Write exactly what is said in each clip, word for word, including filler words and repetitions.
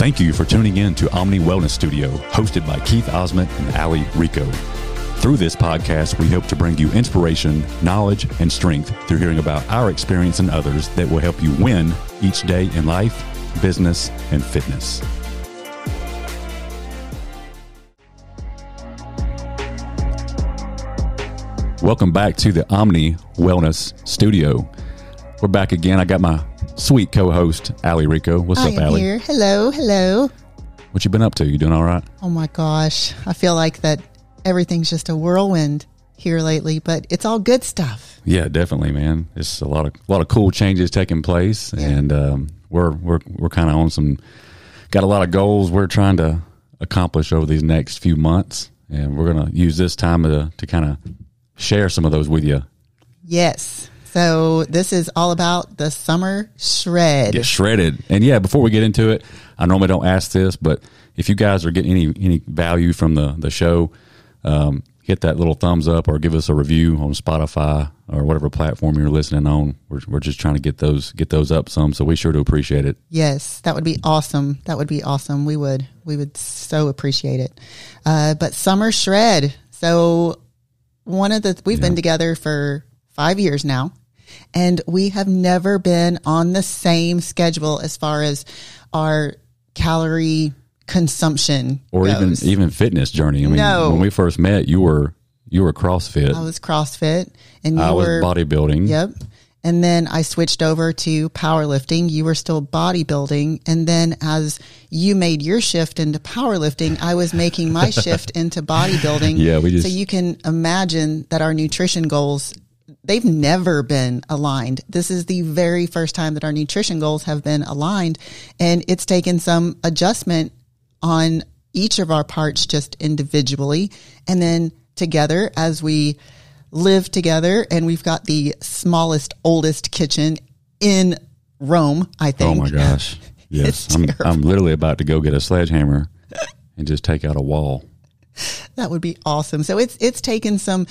Thank you for tuning in to Omni Wellness Studio, hosted by Keith Osmond and Ali Rico. Through this podcast, we hope to bring you inspiration, knowledge, and strength through hearing about our experience and others that will help you win each day in life, business, and fitness. Welcome back to the Omni Wellness Studio. We're back again. I got my sweet co-host, Ali Rico. What's I up, Ali? Here. Hello, hello. What you been up to? You doing all right? Oh my gosh. I feel like that everything's just a whirlwind here lately, but it's all good stuff. Yeah, definitely, man. It's a lot of a lot of cool changes taking place, yeah. and um, we're we're we're kind of on some got a lot of goals we're trying to accomplish over these next few months, and we're going to use this time to to kind of share some of those with you. Yes. So this is all about the summer shred. Get shredded. And yeah, before we get into it, I normally don't ask this, but if you guys are getting any, any value from the, the show, um, hit that little thumbs up or give us a review on Spotify or whatever platform you're listening on. We're, we're just trying to get those, get those up some. So we sure do appreciate it. Yes, that would be awesome. That would be awesome. We would, we would so appreciate it. Uh, but summer shred. So one of the, we've yeah. been together for five years now. And we have never been on the same schedule as far as our calorie consumption or goes. even even fitness journey. I mean, no. when we first met, you were you were CrossFit. I was CrossFit, and you I was were bodybuilding. Yep. And then I switched over to powerlifting. You were still bodybuilding. And then as you made your shift into powerlifting, I was making my shift into bodybuilding. Yeah, we just, so you can imagine that our nutrition goals, they've never been aligned. This is the very first time that our nutrition goals have been aligned, and it's taken some adjustment on each of our parts just individually. And then together as we live together, and we've got the smallest, oldest kitchen in Rome, I think. Oh my gosh. Yes. I'm, I'm literally about to go get a sledgehammer and just take out a wall. That would be awesome. So it's, it's taken some,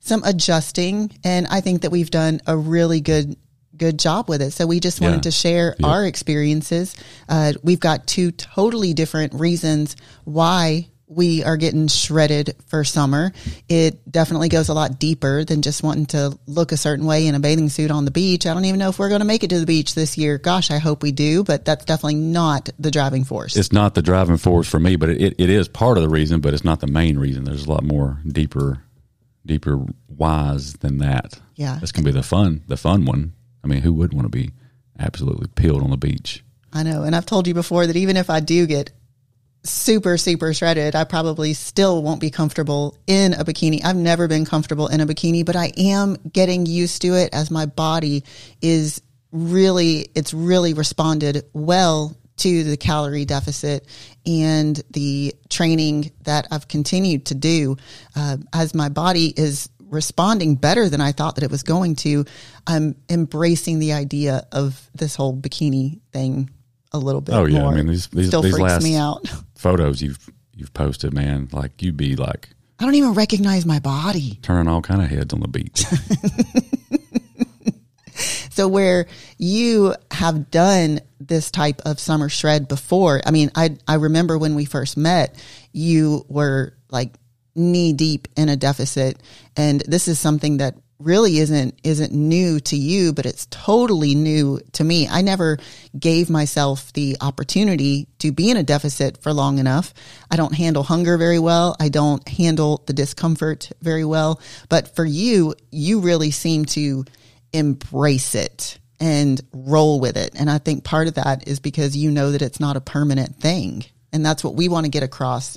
some adjusting, and I think that we've done a really good good job with it. So we just wanted yeah. to share yeah. our experiences. Uh, we've got two totally different reasons why we are getting shredded for summer. It definitely goes a lot deeper than just wanting to look a certain way in a bathing suit on the beach. I don't even know if we're going to make it to the beach this year. Gosh, I hope we do, but that's definitely not the driving force. It's not the driving force for me, but it, it is part of the reason, but it's not the main reason. There's a lot more deeper deeper wise than that. Yeah. That's going to be the fun, the fun one. I mean, who would want to be absolutely peeled on the beach? I know. And I've told you before that even if I do get super, super shredded, I probably still won't be comfortable in a bikini. I've never been comfortable in a bikini, but I am getting used to it as my body is really, it's really responded well to the calorie deficit and the training that I've continued to do. Uh, as my body is responding better than I thought that it was going to, I'm embracing the idea of this whole bikini thing a little bit oh, yeah. more. I mean, these, these, Still these freaks last me out. Photos you've you've posted, man, like you'd be like... I don't even recognize my body. Turning all kind of heads on the beach. So where you have done this type of summer shred before, I mean, I I remember when we first met, you were like knee deep in a deficit. And this is something that really isn't isn't new to you, but it's totally new to me. I never gave myself the opportunity to be in a deficit for long enough. I don't handle hunger very well. I don't handle the discomfort very well. But for you, you really seem to embrace it and roll with it. And I think part of that is because you know that it's not a permanent thing. And that's what we want to get across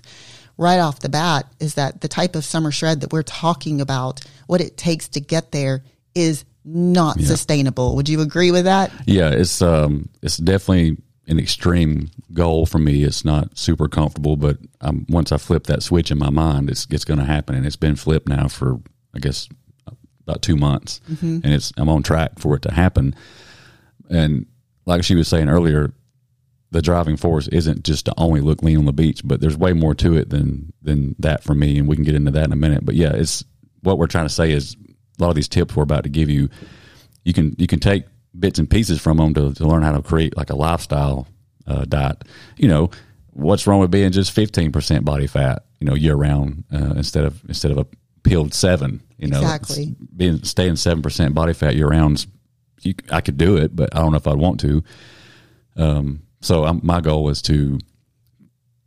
right off the bat, is that the type of summer shred that we're talking about, what it takes to get there, is not yeah. sustainable. Would you agree with that? Yeah, it's um, it's definitely an extreme goal for me. It's not super comfortable, but um, once I flip that switch in my mind, it's, it's going to happen. And it's been flipped now for, I guess, about two months mm-hmm. and it's, I'm on track for it to happen. And like she was saying earlier, the driving force isn't just to only look lean on the beach, but there's way more to it than, than that for me. And we can get into that in a minute, but yeah, it's what we're trying to say is a lot of these tips we're about to give you, you can, you can take bits and pieces from them to, to learn how to create like a lifestyle uh, diet. You know, what's wrong with being just fifteen percent body fat, you know, year round, uh, instead of, instead of a peeled seven, you know, exactly. being, staying seven percent body fat year round. You, I could do it, but I don't know if I'd want to. Um, so I'm, my goal was to,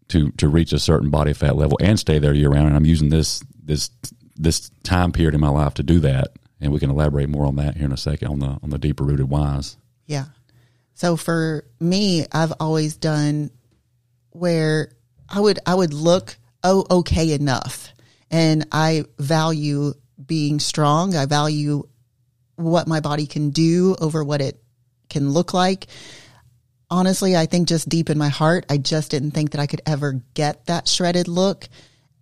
to, to reach a certain body fat level and stay there year round. And I'm using this, this, this time period in my life to do that. And we can elaborate more on that here in a second on the, on the deeper rooted whys. Yeah. So for me, I've always done where I would, I would look, oh, okay enough. And I value being strong. I value what my body can do over what it can look like. Honestly, I think just deep in my heart, I just didn't think that I could ever get that shredded look.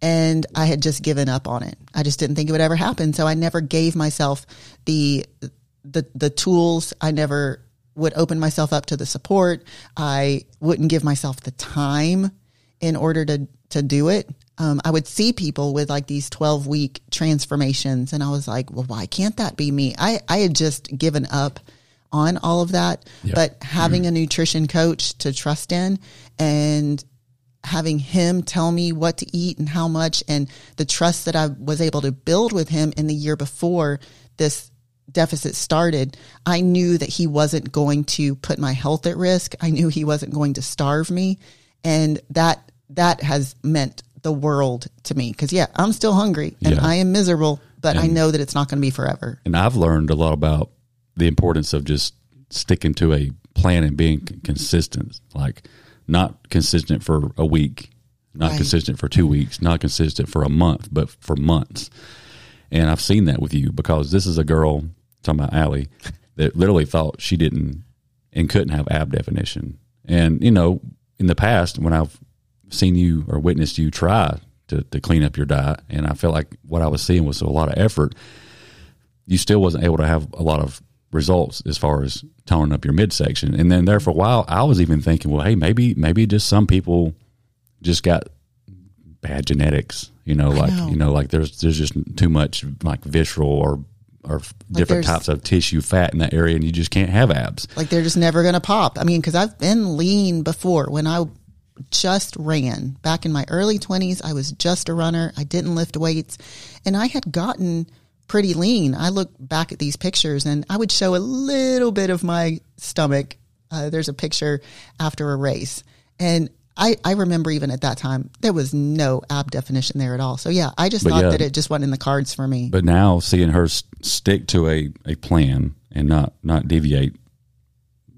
And I had just given up on it. I just didn't think it would ever happen. So I never gave myself the, the, the tools. I never would open myself up to the support. I wouldn't give myself the time in order to, to do it. Um, I would see people with like these twelve week transformations. And I was like, well, why can't that be me? I, I had just given up on all of that, yep. but having mm-hmm. a nutrition coach to trust in and having him tell me what to eat and how much, and the trust that I was able to build with him in the year before this deficit started, I knew that he wasn't going to put my health at risk. I knew he wasn't going to starve me. And that, that has meant the world to me. Cause yeah, I'm still hungry and yeah. I am miserable, but and, I know that it's not going to be forever. And I've learned a lot about the importance of just sticking to a plan and being consistent, like not consistent for a week, not right. consistent for two weeks, not consistent for a month, but for months. And I've seen that with you, because this is a girl, talking about Allie, that literally thought she didn't and couldn't have ab definition. And, you know, in the past when I've seen you or witnessed you try to, to clean up your diet, and I felt like what I was seeing was a lot of effort, you still wasn't able to have a lot of results as far as toning up your midsection. And then there for a while, I was even thinking, well, hey, maybe, maybe just some people just got bad genetics, you know, like, know. you know, like there's, there's just too much like visceral or, or different like types of tissue fat in that area. And you just can't have abs. Like they're just never going to pop. I mean, cause I've been lean before. When I just ran back in my early twenties, I was just a runner. I didn't lift weights, and I had gotten pretty lean. I look back at these pictures and I would show a little bit of my stomach. Uh, there's a picture after a race. And I, I remember even at that time, there was no ab definition there at all. So yeah, I just but thought yeah, that it just wasn't in the cards for me. But now seeing her stick to a, a plan and not, not deviate,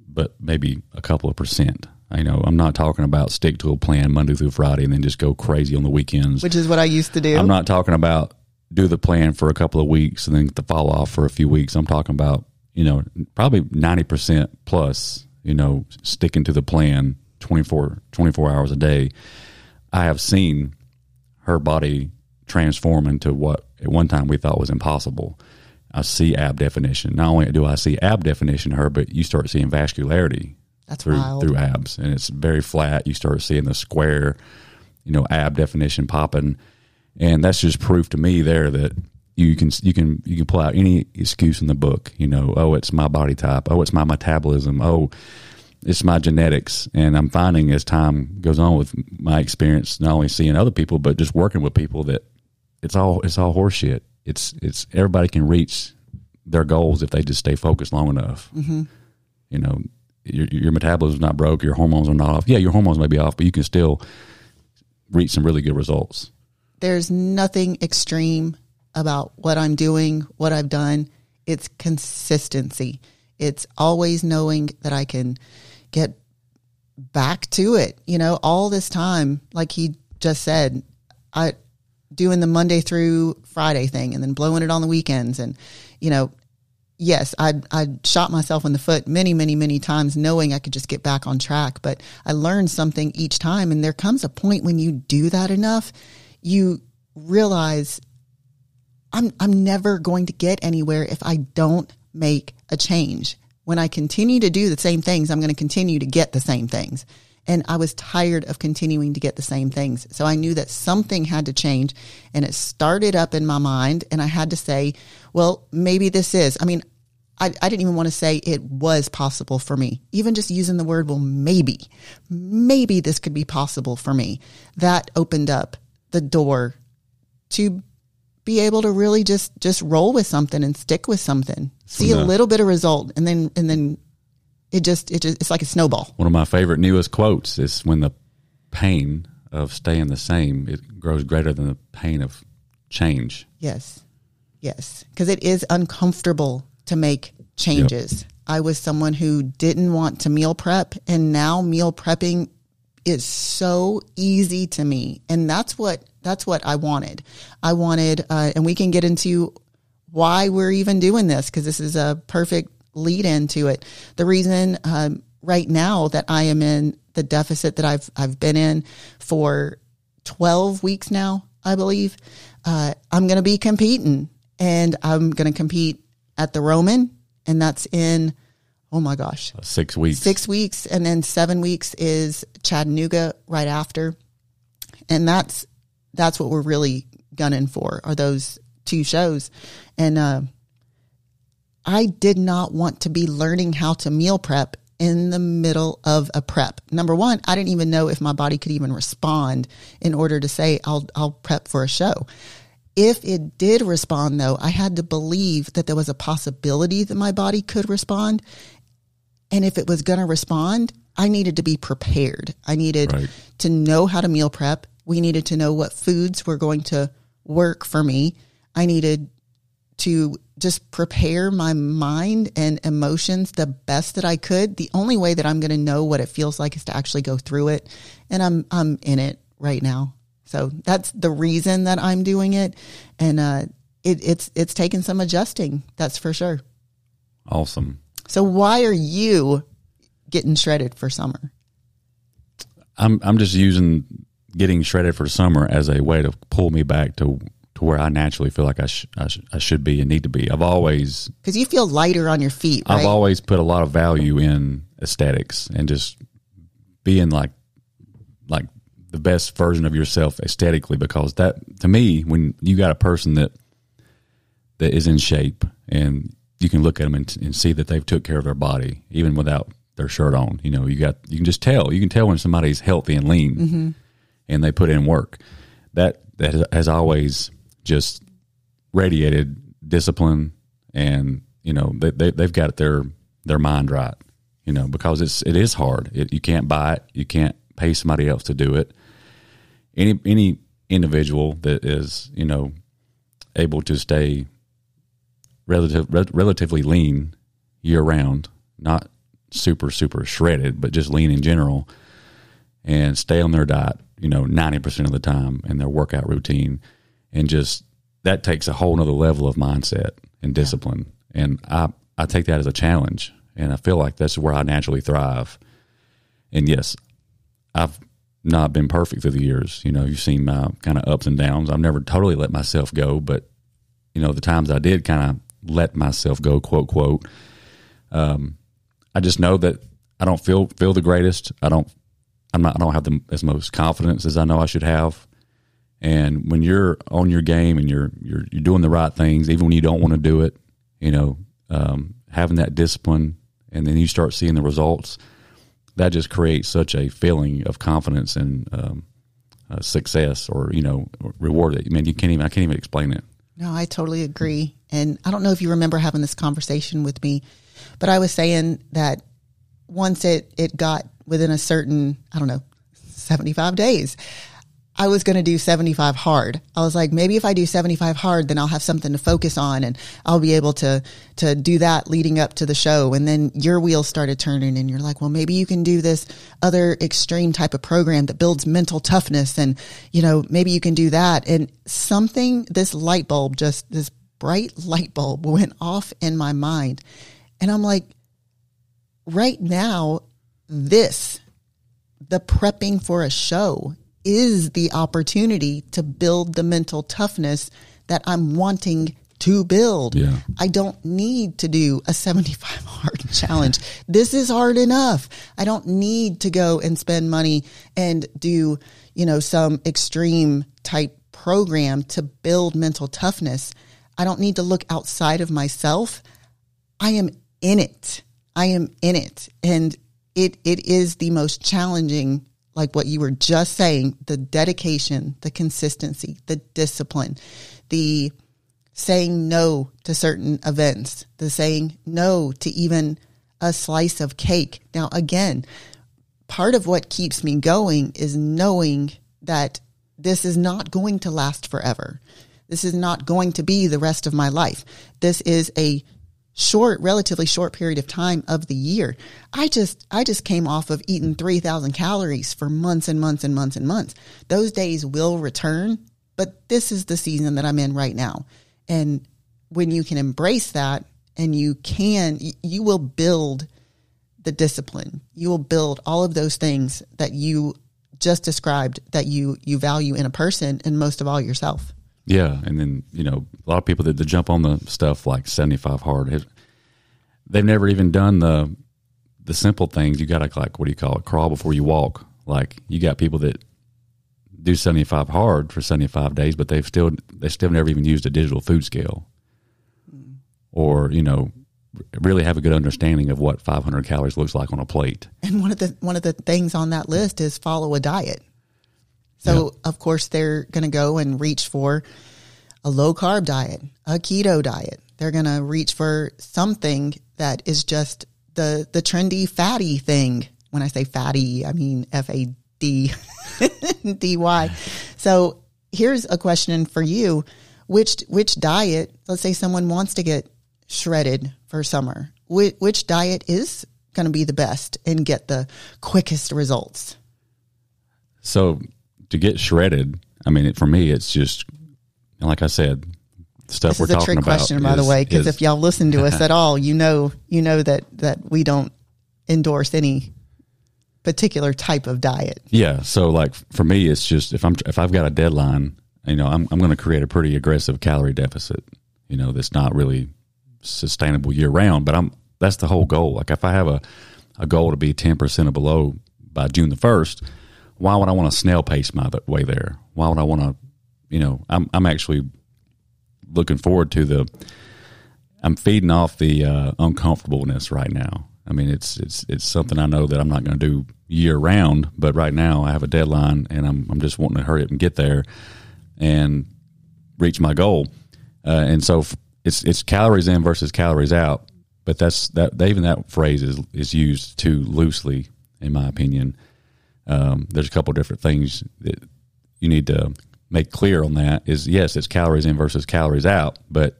but maybe a couple of percent. I know I'm not talking about stick to a plan Monday through Friday and then just go crazy on the weekends, which is what I used to do. I'm not talking about do the plan for a couple of weeks and then the fall off for a few weeks. I'm talking about, you know, probably ninety percent plus, you know, sticking to the plan twenty-four, twenty-four hours a day. I have seen her body transform into what at one time we thought was impossible. I see ab definition. Not only do I see ab definition in her, but you start seeing vascularity That's through, wild. through abs, and it's very flat. You start seeing the square, you know, ab definition popping. And that's just proof to me there that you can, you can, you can pull out any excuse in the book, you know, oh, it's my body type. Oh, it's my metabolism. Oh, it's my genetics. And I'm finding as time goes on with my experience, not only seeing other people, but just working with people, that it's all, it's all horseshit. It's, it's everybody can reach their goals if they just stay focused long enough. Mm-hmm. You know, your, your metabolism's not broke. Your hormones are not off. Yeah. Your hormones may be off, but you can still reach some really good results. There's nothing extreme about what I'm doing, what I've done. It's consistency. It's always knowing that I can get back to it. You know, all this time, like he just said, I doing the Monday through Friday thing and then blowing it on the weekends. And, you know, yes, I, I shot myself in the foot many, many, many times knowing I could just get back on track, but I learned something each time. And there comes a point when you do that enough, you realize I'm, I'm never going to get anywhere if I don't make a change. When I continue to do the same things, I'm going to continue to get the same things. And I was tired of continuing to get the same things. So I knew that something had to change, and it started up in my mind, and I had to say, well, maybe this is, I mean, I, I didn't even want to say it was possible for me. Even just using the word, well, maybe, maybe this could be possible for me. That opened up the door to be able to really just, just roll with something and stick with something, see a little bit of result. And then, and then it just, it just, it's like a snowball. One of my favorite newest quotes is, when the pain of staying the same, it grows greater than the pain of change. Yes. Yes. Because it is uncomfortable to make changes. Yep. I was someone who didn't want to meal prep, and now meal prepping is so easy to me. And that's what, that's what I wanted. I wanted, uh, and we can get into why we're even doing this, because this is a perfect lead into it. The reason um, right now that I am in the deficit that I've, I've been in for twelve weeks now, I believe, uh, I'm going to be competing, and I'm going to compete at the Roman, and that's in, oh my gosh, six weeks, six weeks. And then seven weeks is Chattanooga right after. And that's, that's what we're really gunning for, are those two shows. And, uh, I did not want to be learning how to meal prep in the middle of a prep. Number one, I didn't even know if my body could even respond in order to say, I'll, I'll prep for a show. If it did respond, though, I had to believe that there was a possibility that my body could respond. And if it was going to respond, I needed to be prepared. I needed right. to know how to meal prep. We needed to know what foods were going to work for me. I needed to just prepare my mind and emotions the best that I could. The only way that I'm going to know what it feels like is to actually go through it. And I'm, I'm in it right now. So that's the reason that I'm doing it. And, uh, it, it's, it's taken some adjusting. That's for sure. Awesome. So why are you getting shredded for summer? I'm, I'm just using getting shredded for summer as a way to pull me back to where I naturally feel like I, sh- I, sh- I should be and need to be. I've always... Because you feel lighter on your feet, right? I've always put a lot of value in aesthetics and just being like like the best version of yourself aesthetically, because that, to me, when you got a person that that is in shape and you can look at them and, t- and see that they've took care of their body, even without their shirt on, you know, you got you can just tell. You can tell when somebody's healthy and lean mm-hmm. and they put in work. That That has always... just radiated discipline, and you know they, they they've got their their mind right, you know, because it's it is hard. It, you can't buy it, you can't pay somebody else to do it. Any any individual that is you know able to stay relative re- relatively lean year round, not super super shredded, but just lean in general, and stay on their diet, you know, ninety percent of the time, and their workout routine. And just that takes a whole nother level of mindset and discipline. Yeah. And I, I take that as a challenge. And I feel like that's where I naturally thrive. And yes, I've not been perfect through the years. You know, you've seen my kind of ups and downs. I've never totally let myself go. But, you know, the times I did kind of let myself go, quote, quote, um, I just know that I don't feel feel the greatest. I don't I'm not I don't have the as most confidence as I know I should have. And when you're on your game and you're, you're, you're doing the right things, even when you don't want to do it, you know, um, having that discipline, and then you start seeing the results, that just creates such a feeling of confidence and, um, uh, success, or, you know, reward that, I mean, you can't even, I can't even explain it. No, I totally agree. And I don't know if you remember having this conversation with me, but I was saying that once it, it got within a certain, I don't know, seventy-five days, I was going to do seventy-five hard. I was like, maybe if I do seventy-five hard, then I'll have something to focus on, and I'll be able to, to do that leading up to the show. And then your wheels started turning, and you're like, well, maybe you can do this other extreme type of program that builds mental toughness. And, you know, maybe you can do that. And something, this light bulb, just this bright light bulb went off in my mind. And I'm like, right now, this, the prepping for a show is the opportunity to build the mental toughness that I'm wanting to build. Yeah. I don't need to do a seventy-five hard challenge. This is hard enough. I don't need to go and spend money and do, you know, some extreme type program to build mental toughness. I don't need to look outside of myself. I am in it. I am in it. And it it is the most challenging, like what you were just saying, the dedication, the consistency, the discipline, the saying no to certain events, the saying no to even a slice of cake. Now, again, part of what keeps me going is knowing that this is not going to last forever. This is not going to be the rest of my life. This is a short, relatively short period of time of the year. I just, I just came off of eating three thousand calories for months and months and months and months. Those days will return, but this is the season that I'm in right now. And when you can embrace that and you can, you will build the discipline. You will build all of those things that you just described that you, you value in a person and most of all yourself. Yeah. And then, you know, a lot of people that, that jump on the stuff like seventy-five hard, they've never even done the, the simple things. You got to, like, what do you call it? Crawl before you walk. Like, you got people that do seventy-five hard for seventy-five days, but they've still, they still never even used a digital food scale mm. or, you know, really have a good understanding of what five hundred calories looks like on a plate. And one of the, one of the things on that list is follow a diet. So, yeah. Of course, they're going to go and reach for a low-carb diet, a keto diet. They're going to reach for something that is just the the trendy, fatty thing. When I say fatty, I mean F A D D Y. So here's a question for you. Which which diet, let's say someone wants to get shredded for summer, which, which diet is going to be the best and get the quickest results? So... to get shredded, I mean, it, for me, it's just, like I said, stuff this we're talking about. This is a trick question, by is, the way, because if y'all listen to us at all, you know, you know that, that we don't endorse any particular type of diet. Yeah. So, like, for me, it's just, if I'm, if I've got a deadline, you know, I'm, I'm going to create a pretty aggressive calorie deficit, you know, that's not really sustainable year round, but I'm, that's the whole goal. Like, if I have a, a goal to be ten percent or below by June the first, why would I want to snail pace my way there? Why would I want to, you know, I'm I'm actually looking forward to the, I'm feeding off the uh, uncomfortableness right now. I mean, it's it's it's something I know that I'm not going to do year round, but right now I have a deadline and I'm I'm just wanting to hurry up and get there and reach my goal. Uh, and so it's it's calories in versus calories out, but that's that even that phrase is is used too loosely, in my opinion. Um, there's a couple of different things that you need to make clear on that is, yes, it's calories in versus calories out. But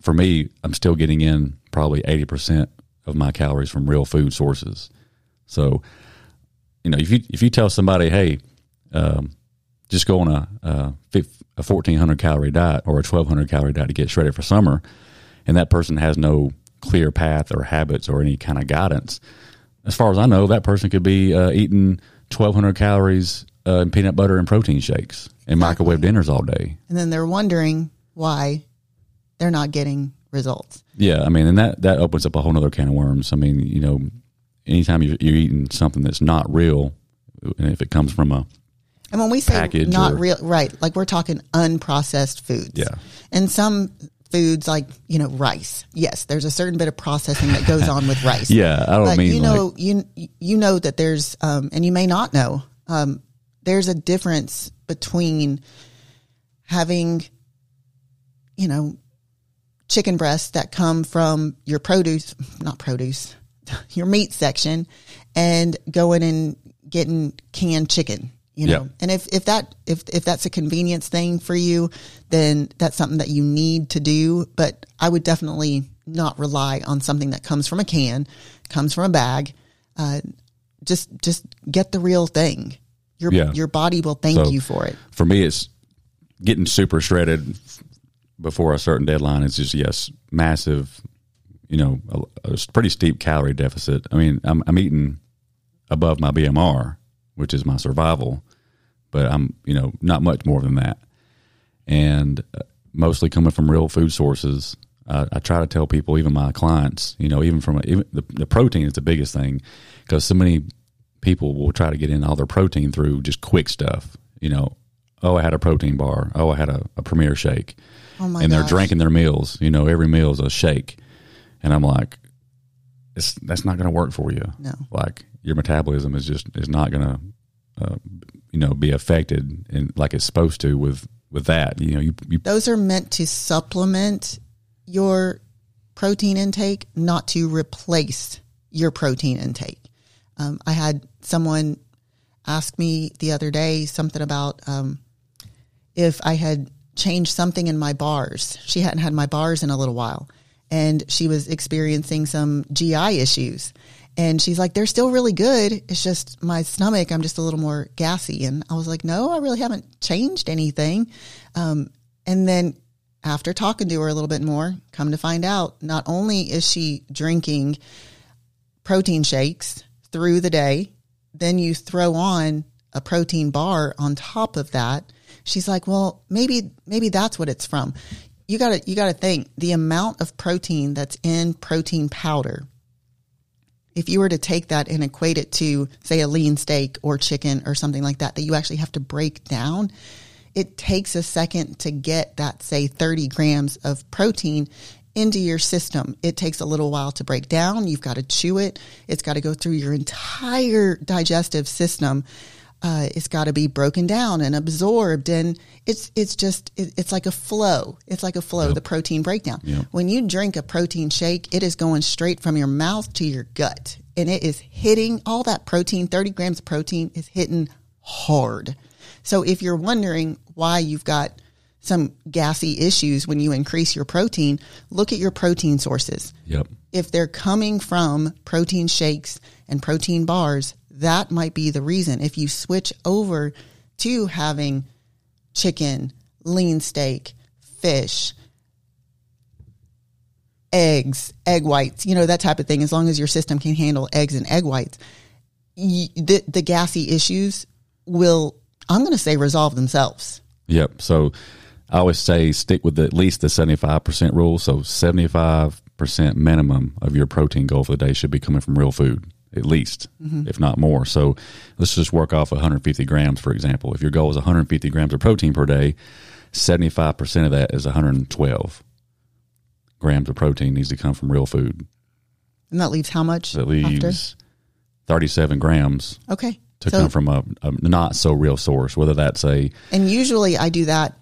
for me, I'm still getting in probably eighty percent of my calories from real food sources. So, you know, if you, if you tell somebody, hey, um, just go on a, a, a fourteen hundred calorie diet or a twelve hundred calorie diet to get shredded for summer, and that person has no clear path or habits or any kind of guidance, as far as I know, that person could be uh, eating twelve hundred calories uh, in peanut butter and protein shakes and exactly. microwave dinners all day. And then they're wondering why they're not getting results. Yeah, I mean, and that, that opens up a whole nother can of worms. I mean, you know, anytime you're, you're eating something that's not real, and if it comes from a And when we say not or, real, right, like we're talking unprocessed foods. Yeah. And some... foods like, you know, rice. Yes, there's a certain bit of processing that goes on with rice. Yeah, I don't like, mean you know, like... you you know that there's um and you may not know um there's a difference between having, you know, chicken breasts that come from your produce, not produce, your meat section, and going and getting canned chicken. You know, yeah. And if, if that if if that's a convenience thing for you, then that's something that you need to do. But I would definitely not rely on something that comes from a can, comes from a bag. Uh, just just get the real thing. Your yeah. your body will thank so, you for it. For me, it's getting super shredded before a certain deadline. It's just yes, massive. You know, a, a pretty steep calorie deficit. I mean, I'm I'm eating above my B M R, which is my survival, but I'm, you know, not much more than that. And mostly coming from real food sources. I, I try to tell people, even my clients, you know, even from even the, the protein is the biggest thing, because so many people will try to get in all their protein through just quick stuff. You know, oh, I had a protein bar. Oh, I had a, a Premier shake. Oh my and they're gosh. Drinking their meals. You know, every meal is a shake. And I'm like, it's, that's not going to work for you. No. Like your metabolism is just, is not going to, uh, you know, be affected in, like it's supposed to with, with that, you know, you, you, those are meant to supplement your protein intake, not to replace your protein intake. Um, I had someone ask me the other day something about um, if I had changed something in my bars. She hadn't had my bars in a little while, and she was experiencing some G I issues. And she's like, they're still really good. It's just my stomach, I'm just a little more gassy. And I was like, no, I really haven't changed anything. Um, and then after talking to her a little bit more, come to find out, not only is she drinking protein shakes through the day, then you throw on a protein bar on top of that. She's like, well, maybe, maybe that's what it's from. You gotta, you gotta think the amount of protein that's in protein powder. If you were to take that and equate it to, say, a lean steak or chicken or something like that, that you actually have to break down, it takes a second to get that, say, thirty grams of protein into your system. It takes a little while to break down. You've got to chew it. It's got to go through your entire digestive system. Uh, it's got to be broken down and absorbed. And it's it's just, it, it's like a flow. It's like a flow, yep. The protein breakdown. Yep. When you drink a protein shake, it is going straight from your mouth to your gut. And it is hitting all that protein, thirty grams of protein is hitting hard. So if you're wondering why you've got some gassy issues when you increase your protein, look at your protein sources. Yep. If they're coming from protein shakes and protein bars, that might be the reason. If you switch over to having chicken, lean steak, fish, eggs, egg whites, you know, that type of thing, as long as your system can handle eggs and egg whites, you, the, the gassy issues will, I'm going to say, resolve themselves. Yep. So I always say stick with the, at least the seventy-five percent rule. So seventy-five percent minimum of your protein goal for the day should be coming from real food. At least, mm-hmm. if not more. So let's just work off one hundred fifty grams, for example. If your goal is one hundred fifty grams of protein per day, seventy-five percent of that is one hundred twelve grams of protein needs to come from real food. And that leaves how much? That leaves after? thirty-seven grams. Okay. To so, come from a, a not so real source, whether that's a... And usually I do that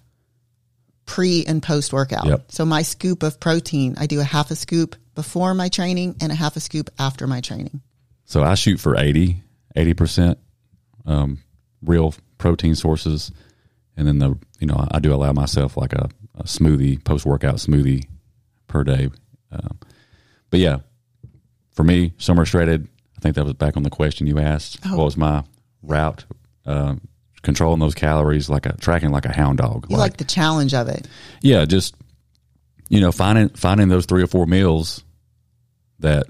pre and post workout. Yep. So my scoop of protein, I do a half a scoop before my training and a half a scoop after my training. So I shoot for eighty, eighty percent um, real protein sources. And then, the you know, I do allow myself like a, a smoothie, post-workout smoothie per day. Um, but, yeah, for me, summer shredded, I think that was back on the question you asked. Oh. What was my route? Uh, controlling those calories, like a tracking like a hound dog. You like, like the challenge of it. Yeah, just, you know, finding finding those three or four meals that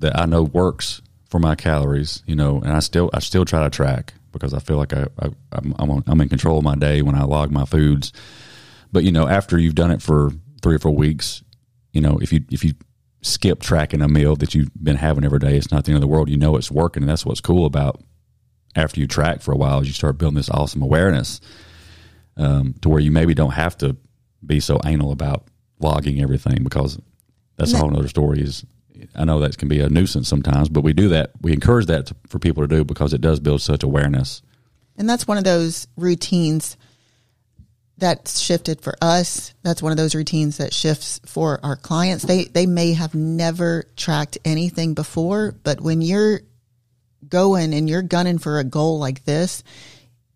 that I know works for my calories, you know, and I still, I still try to track because I feel like I, I I'm, I'm, I'm in control of my day when I log my foods. But, you know, after you've done it for three or four weeks, you know, if you, if you skip tracking a meal that you've been having every day, it's not the end of the world. You know, it's working. And that's what's cool about after you track for a while, you start building this awesome awareness um, to where you maybe don't have to be so anal about logging everything, because that's no. a whole nother story is, I know that can be a nuisance sometimes, but we do that. We encourage that to, for people to do, because it does build such awareness. And that's one of those routines that shifted for us. That's one of those routines that shifts for our clients. They, they may have never tracked anything before, but when you're going and you're gunning for a goal like this,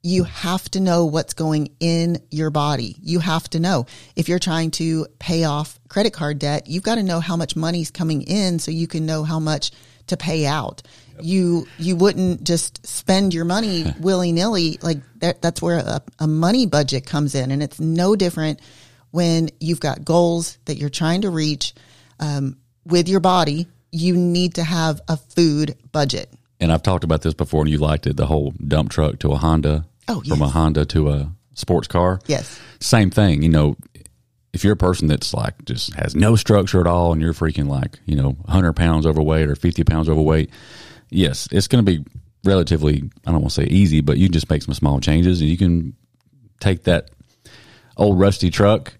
you have to know what's going in your body. You have to know. If you're trying to pay off credit card debt, you've got to know how much money's coming in so you can know how much to pay out. Yep. You you wouldn't just spend your money willy-nilly. Like that, that's where a, a money budget comes in, and it's no different when you've got goals that you're trying to reach um, with your body. You need to have a food budget. And I've talked about this before, and you liked it, the whole dump truck to a Honda. Oh, yes. From a Honda to a sports car. Yes. Same thing. You know, if you're a person that's like just has no structure at all and you're freaking like, you know, one hundred pounds overweight or fifty pounds overweight, yes, it's going to be relatively, I don't want to say easy, but you just make some small changes and you can take that old rusty truck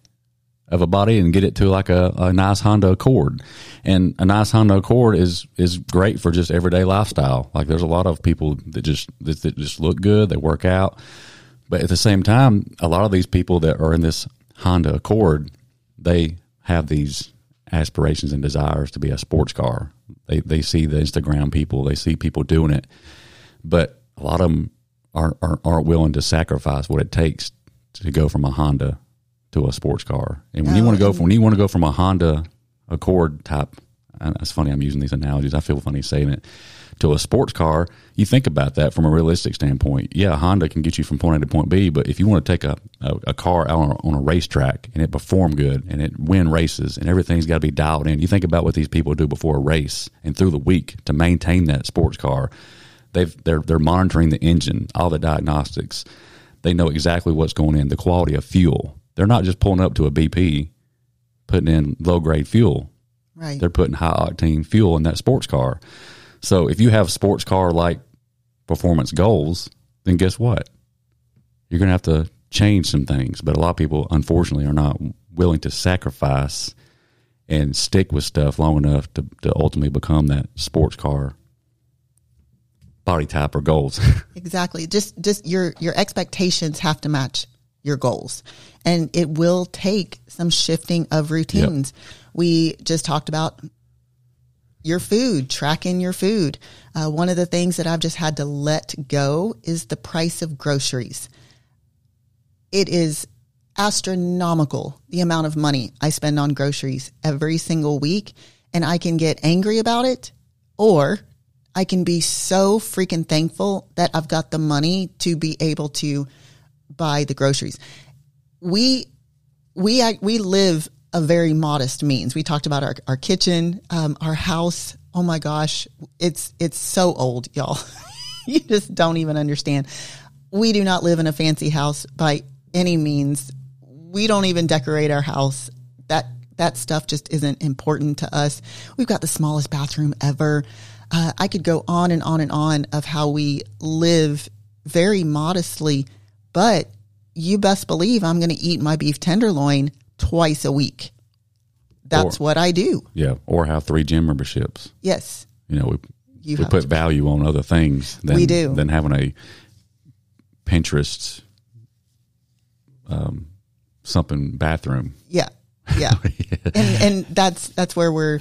of a body and get it to like a, a nice Honda Accord. And a nice Honda Accord is, is great for just everyday lifestyle. Like there's a lot of people that just, that, that just look good. They work out. But at the same time, a lot of these people that are in this Honda Accord, they have these aspirations and desires to be a sports car. They, they see the Instagram people, they see people doing it, but a lot of them aren't, aren't, aren't willing to sacrifice what it takes to go from a Honda to a sports car. And when oh, you want to go from, when you want to go from a Honda Accord type, and it's funny, I'm using these analogies. I feel funny saying it, to a sports car. You think about that from a realistic standpoint. Yeah. Honda can get you from point A to point B, but if you want to take a, a, a car out on a, on a racetrack and it perform good and it win races and everything's got to be dialed in, you think about what these people do before a race and through the week to maintain that sports car. They've, they're, they're monitoring the engine, all the diagnostics. They know exactly what's going in, the quality of fuel. They're not just pulling up to a B P, putting in low grade fuel. Right. They're putting high octane fuel in that sports car. So if you have sports car like performance goals, then guess what? You're going to have to change some things. But a lot of people, unfortunately, are not willing to sacrifice and stick with stuff long enough to, to ultimately become that sports car body type or goals. Exactly. Just just your your expectations have to match your goals. And it will take some shifting of routines. Yep. We just talked about your food, tracking your food. Uh, one of the things that I've just had to let go is the price of groceries. It is astronomical, the amount of money I spend on groceries every single week. And I can get angry about it, or I can be so freaking thankful that I've got the money to be able to buy the groceries. We, we, we live a very modest means. We talked about our, our kitchen, um, our house. Oh my gosh. It's, it's so old, y'all. You just don't even understand. We do not live in a fancy house by any means. We don't even decorate our house. That, that stuff just isn't important to us. We've got the smallest bathroom ever. Uh, I could go on and on and on of how we live very modestly, but you best believe I'm going to eat my beef tenderloin twice a week. That's or, what I do. Yeah. Or have three gym memberships. Yes. You know, we, we put value on other things than, we do. than having a Pinterest, um, something bathroom. Yeah. Yeah. yeah. And, and that's, that's where we're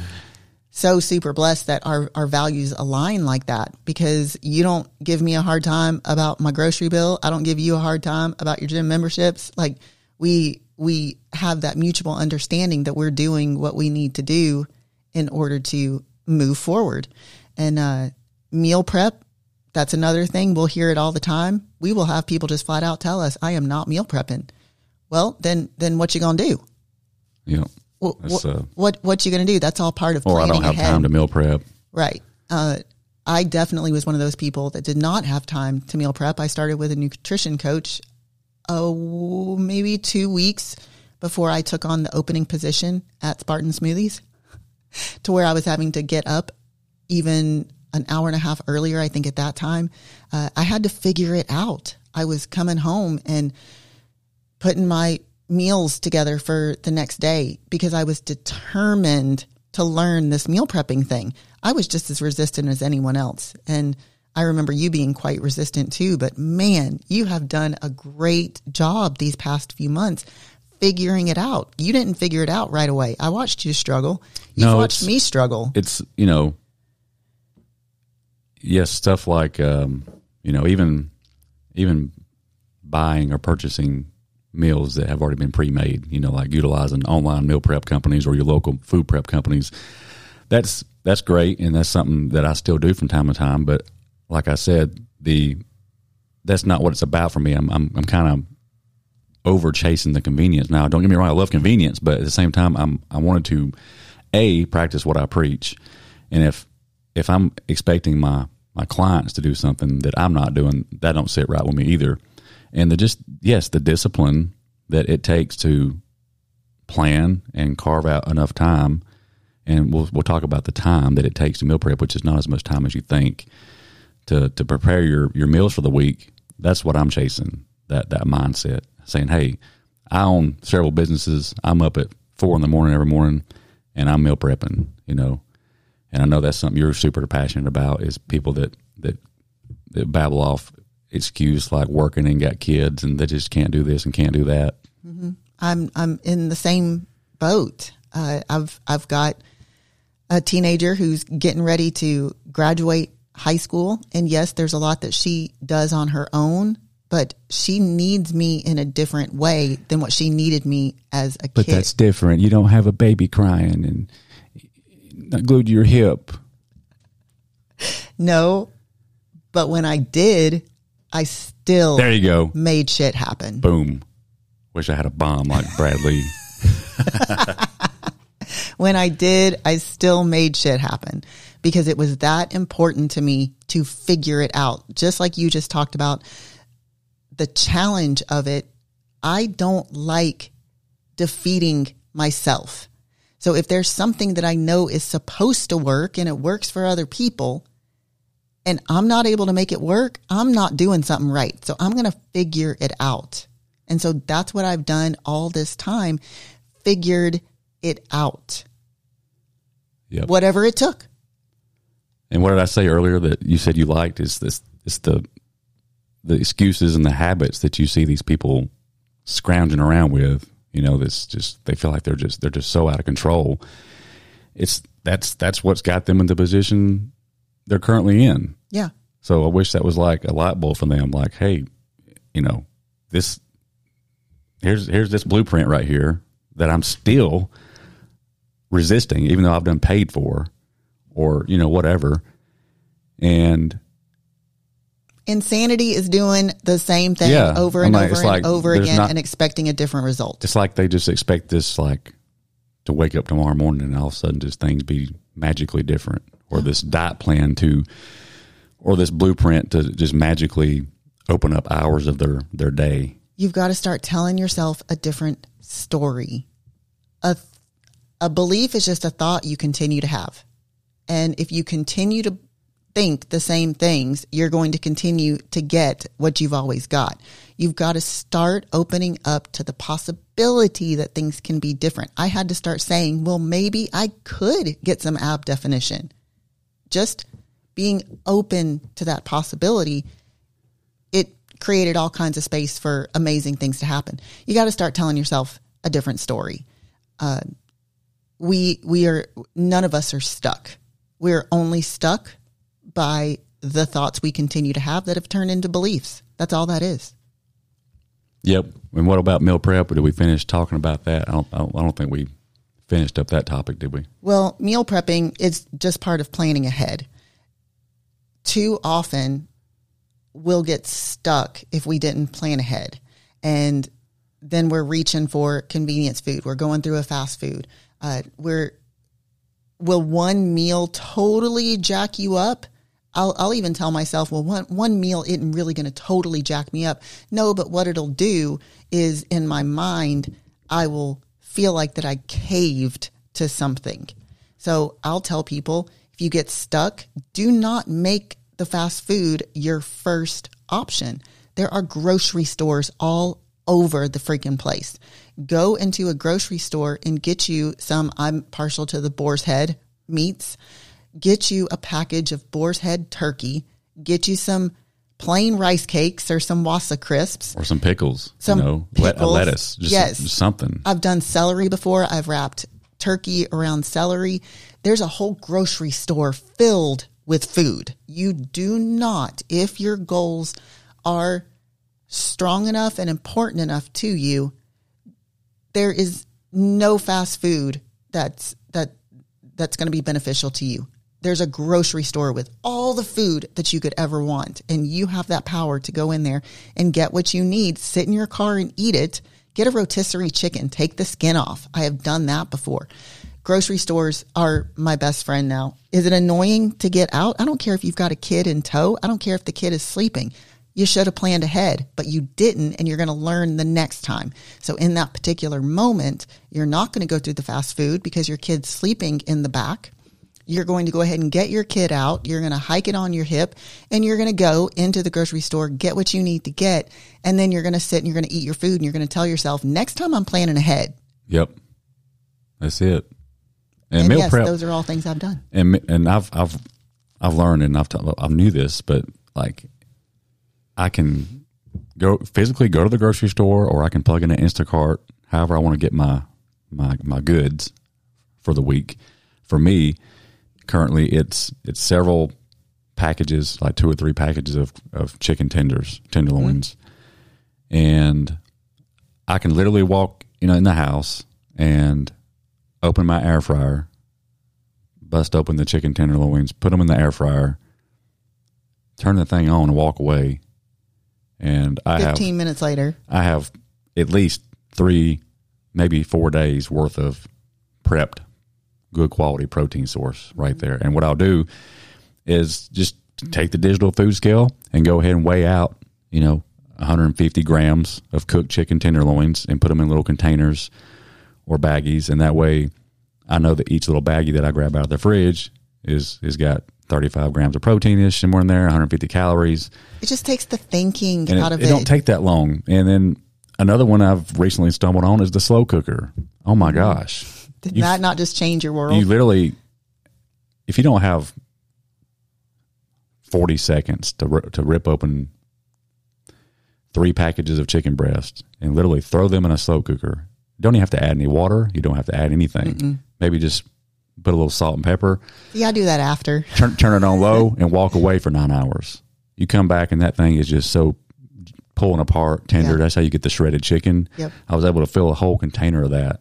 so super blessed that our, our values align like that, because you don't give me a hard time about my grocery bill. I don't give you a hard time about your gym memberships. Like we, we have that mutual understanding that we're doing what we need to do in order to move forward. And uh, meal prep, that's another thing. We'll hear it all the time. We will have people just flat out tell us, I am not meal prepping. Well, then then what you going to do? Yeah. Well, what, uh, what what you going to do? That's all part of planning ahead. Or I don't have ahead. time to meal prep. Right. Uh, I definitely was one of those people that did not have time to meal prep. I started with a nutrition coach Oh, maybe two weeks before I took on the opening position at Spartan Smoothies, to where I was having to get up even an hour and a half earlier. I think at that time, uh, I had to figure it out. I was coming home and putting my meals together for the next day because I was determined to learn this meal prepping thing. I was just as resistant as anyone else. And I remember you being quite resistant too, but man, you have done a great job these past few months figuring it out. You didn't figure it out right away. I watched you struggle. You no, watched me struggle. It's, you know, yes, stuff like, um, you know, even, even buying or purchasing meals that have already been pre-made, you know, like utilizing online meal prep companies or your local food prep companies. That's, that's great. And that's something that I still do from time to time, but like I said, the that's not what it's about for me. I'm I'm, I'm kind of over chasing the convenience. Now, don't get me wrong, I love convenience, but at the same time, I'm I wanted to a practice what I preach. And if if I'm expecting my my clients to do something that I'm not doing, that don't sit right with me either. And the just yes, the discipline that it takes to plan and carve out enough time, and we'll we'll talk about the time that it takes to meal prep, which is not as much time as you think. To, to prepare your, your meals for the week, that's what I'm chasing, that that mindset, saying, hey, I own several businesses. I'm up at four in the morning every morning, and I'm meal prepping, you know. And I know that's something you're super passionate about, is people that, that, that babble off excuse like working and got kids and they just can't do this and can't do that. Mm-hmm. I'm, I'm in the same boat. Uh, I've, I've got a teenager who's getting ready to graduate high school. And yes, there's a lot that she does on her own, but she needs me in a different way than what she needed me as a but kid. But that's different. You don't have a baby crying and not glued to your hip. No, but when I did, I still there you go. made shit happen. Boom. Wish I had a bomb like Bradley. When I did, I still made shit happen because it was that important to me to figure it out. Just like you just talked about the challenge of it. I don't like defeating myself. So if there's something that I know is supposed to work and it works for other people and I'm not able to make it work, I'm not doing something right. So I'm going to figure it out. And so that's what I've done all this time, figured it out. Yep. Whatever it took. And what did I say earlier that you said you liked is this, it's the, the excuses and the habits that you see these people scrounging around with. You know, that's just, they feel like they're just, they're just so out of control. It's that's, that's what's got them in the position they're currently in. Yeah. So I wish that was like a light bulb for them. Like, hey, you know, this, here's, here's this blueprint right here that I'm still resisting, even though I've done paid for or, you know, whatever. And insanity is doing the same thing yeah. over and like, over and like, over again not, and expecting a different result. It's like they just expect this, like, to wake up tomorrow morning and all of a sudden just things be magically different, or oh. this diet plan to, or this blueprint to just magically open up hours of their, their day. You've got to start telling yourself a different story. A, a belief is just a thought you continue to have. And if you continue to think the same things, you're going to continue to get what you've always got. You've got to start opening up to the possibility that things can be different. I had to start saying, well, maybe I could get some ab definition. Just being open to that possibility, it created all kinds of space for amazing things to happen. You got to start telling yourself a different story. Uh, we, we are, none of us are stuck. We're only stuck by the thoughts we continue to have that have turned into beliefs. That's all that is. Yep. And what about meal prep? Or did we finish talking about that? I don't, I don't, I don't think we finished up that topic, did we? Well, meal prepping is just part of planning ahead. Too often we'll get stuck if we didn't plan ahead. And then we're reaching for convenience food. We're going through a fast food. Uh, we're, will one meal totally jack you up? I'll, I'll even tell myself, well, one, one meal isn't really going to totally jack me up. No, but what it'll do is in my mind, I will feel like that I caved to something. So I'll tell people, if you get stuck, do not make the fast food your first option. There are grocery stores all over the freaking place. Go into a grocery store and get you some, I'm partial to the Boar's Head meats. Get you a package of Boar's Head turkey. Get you some plain rice cakes or some Wasa crisps. Or some pickles. Some you know, pickles. Lettuce. Just yes. something. I've done celery before. I've wrapped turkey around celery. There's a whole grocery store filled with food. You do not, if your goals are strong enough and important enough to you, there is no fast food that's that that's going to be beneficial to you. There's a grocery store with all the food that you could ever want, and you have that power to go in there and get what you need, sit in your car and eat it, get a rotisserie chicken, take the skin off. I have done that before. Grocery stores are my best friend now. Is it annoying to get out? I don't care if you've got a kid in tow. I don't care if the kid is sleeping. You should have planned ahead, but you didn't, and you're going to learn the next time. So in that particular moment, you're not going to go through the fast food because your kid's sleeping in the back. You're going to go ahead and get your kid out. You're going to hike it on your hip, and you're going to go into the grocery store, get what you need to get, and then you're going to sit and you're going to eat your food, and you're going to tell yourself, next time I'm planning ahead. Yep. That's it. And, and meal yes, prep. Those are all things I've done. And and I've I've I've learned and I've taught, I've knew this, but like I can go physically go to the grocery store, or I can plug in an Instacart. However, I want to get my my my goods for the week. For me, currently it's it's several packages, like two or three packages of, of chicken tenders, tenderloins. Mm-hmm. And I can literally walk, you know, in the house and open my air fryer, bust open the chicken tenderloins, put them in the air fryer, turn the thing on and walk away. And I have fifteen minutes later, I have at least three, maybe four days worth of prepped, good quality protein source right there. And what I'll do is just take the digital food scale and go ahead and weigh out, you know, one hundred fifty grams of cooked chicken tenderloins and put them in little containers or baggies. And that way I know that each little baggie that I grab out of the fridge is, is got thirty-five grams of protein ish somewhere in there, one hundred fifty calories. It just takes the thinking and out it, of it. It don't take that long. And then another one I've recently stumbled on is the slow cooker. Oh my gosh. Did you, that not just change your world? You literally, if you don't have forty seconds to to rip open three packages of chicken breast and literally throw them in a slow cooker, you don't even have to add any water. You don't have to add anything. Mm-mm. Maybe just put a little salt and pepper. Yeah, I do that after. Turn, turn it on low and walk away for nine hours. You come back and that thing is just so pulling apart, tender. Yeah. That's how you get the shredded chicken. Yep. I was able to fill a whole container of that.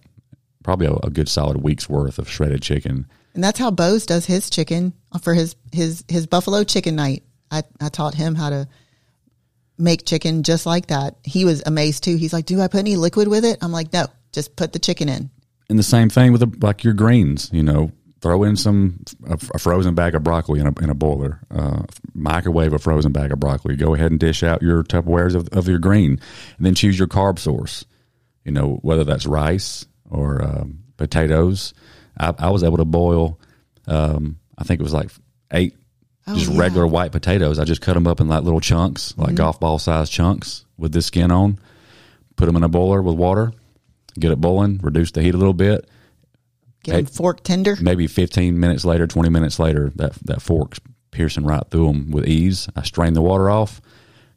Probably a, a good solid week's worth of shredded chicken. And that's how Bose does his chicken for his, his, his buffalo chicken night. I, I taught him how to make chicken just like that. He was amazed too. He's like, do I put any liquid with it? I'm like, no, just put the chicken in. And the same thing with the, like your greens, you know, throw in some, a, a frozen bag of broccoli in a, in a boiler, uh, microwave a frozen bag of broccoli, go ahead and dish out your Tupperwares of, of your green, and then choose your carb source, you know, whether that's rice or um, potatoes. I, I was able to boil, um, I think it was like eight oh, just yeah. regular white potatoes. I just cut them up in like little chunks, like mm-hmm. golf ball size chunks with the skin on, put them in a boiler with water, get it boiling, reduce the heat a little bit. Get them fork tender. Maybe fifteen minutes later, twenty minutes later, that, that fork's piercing right through them with ease. I strain the water off,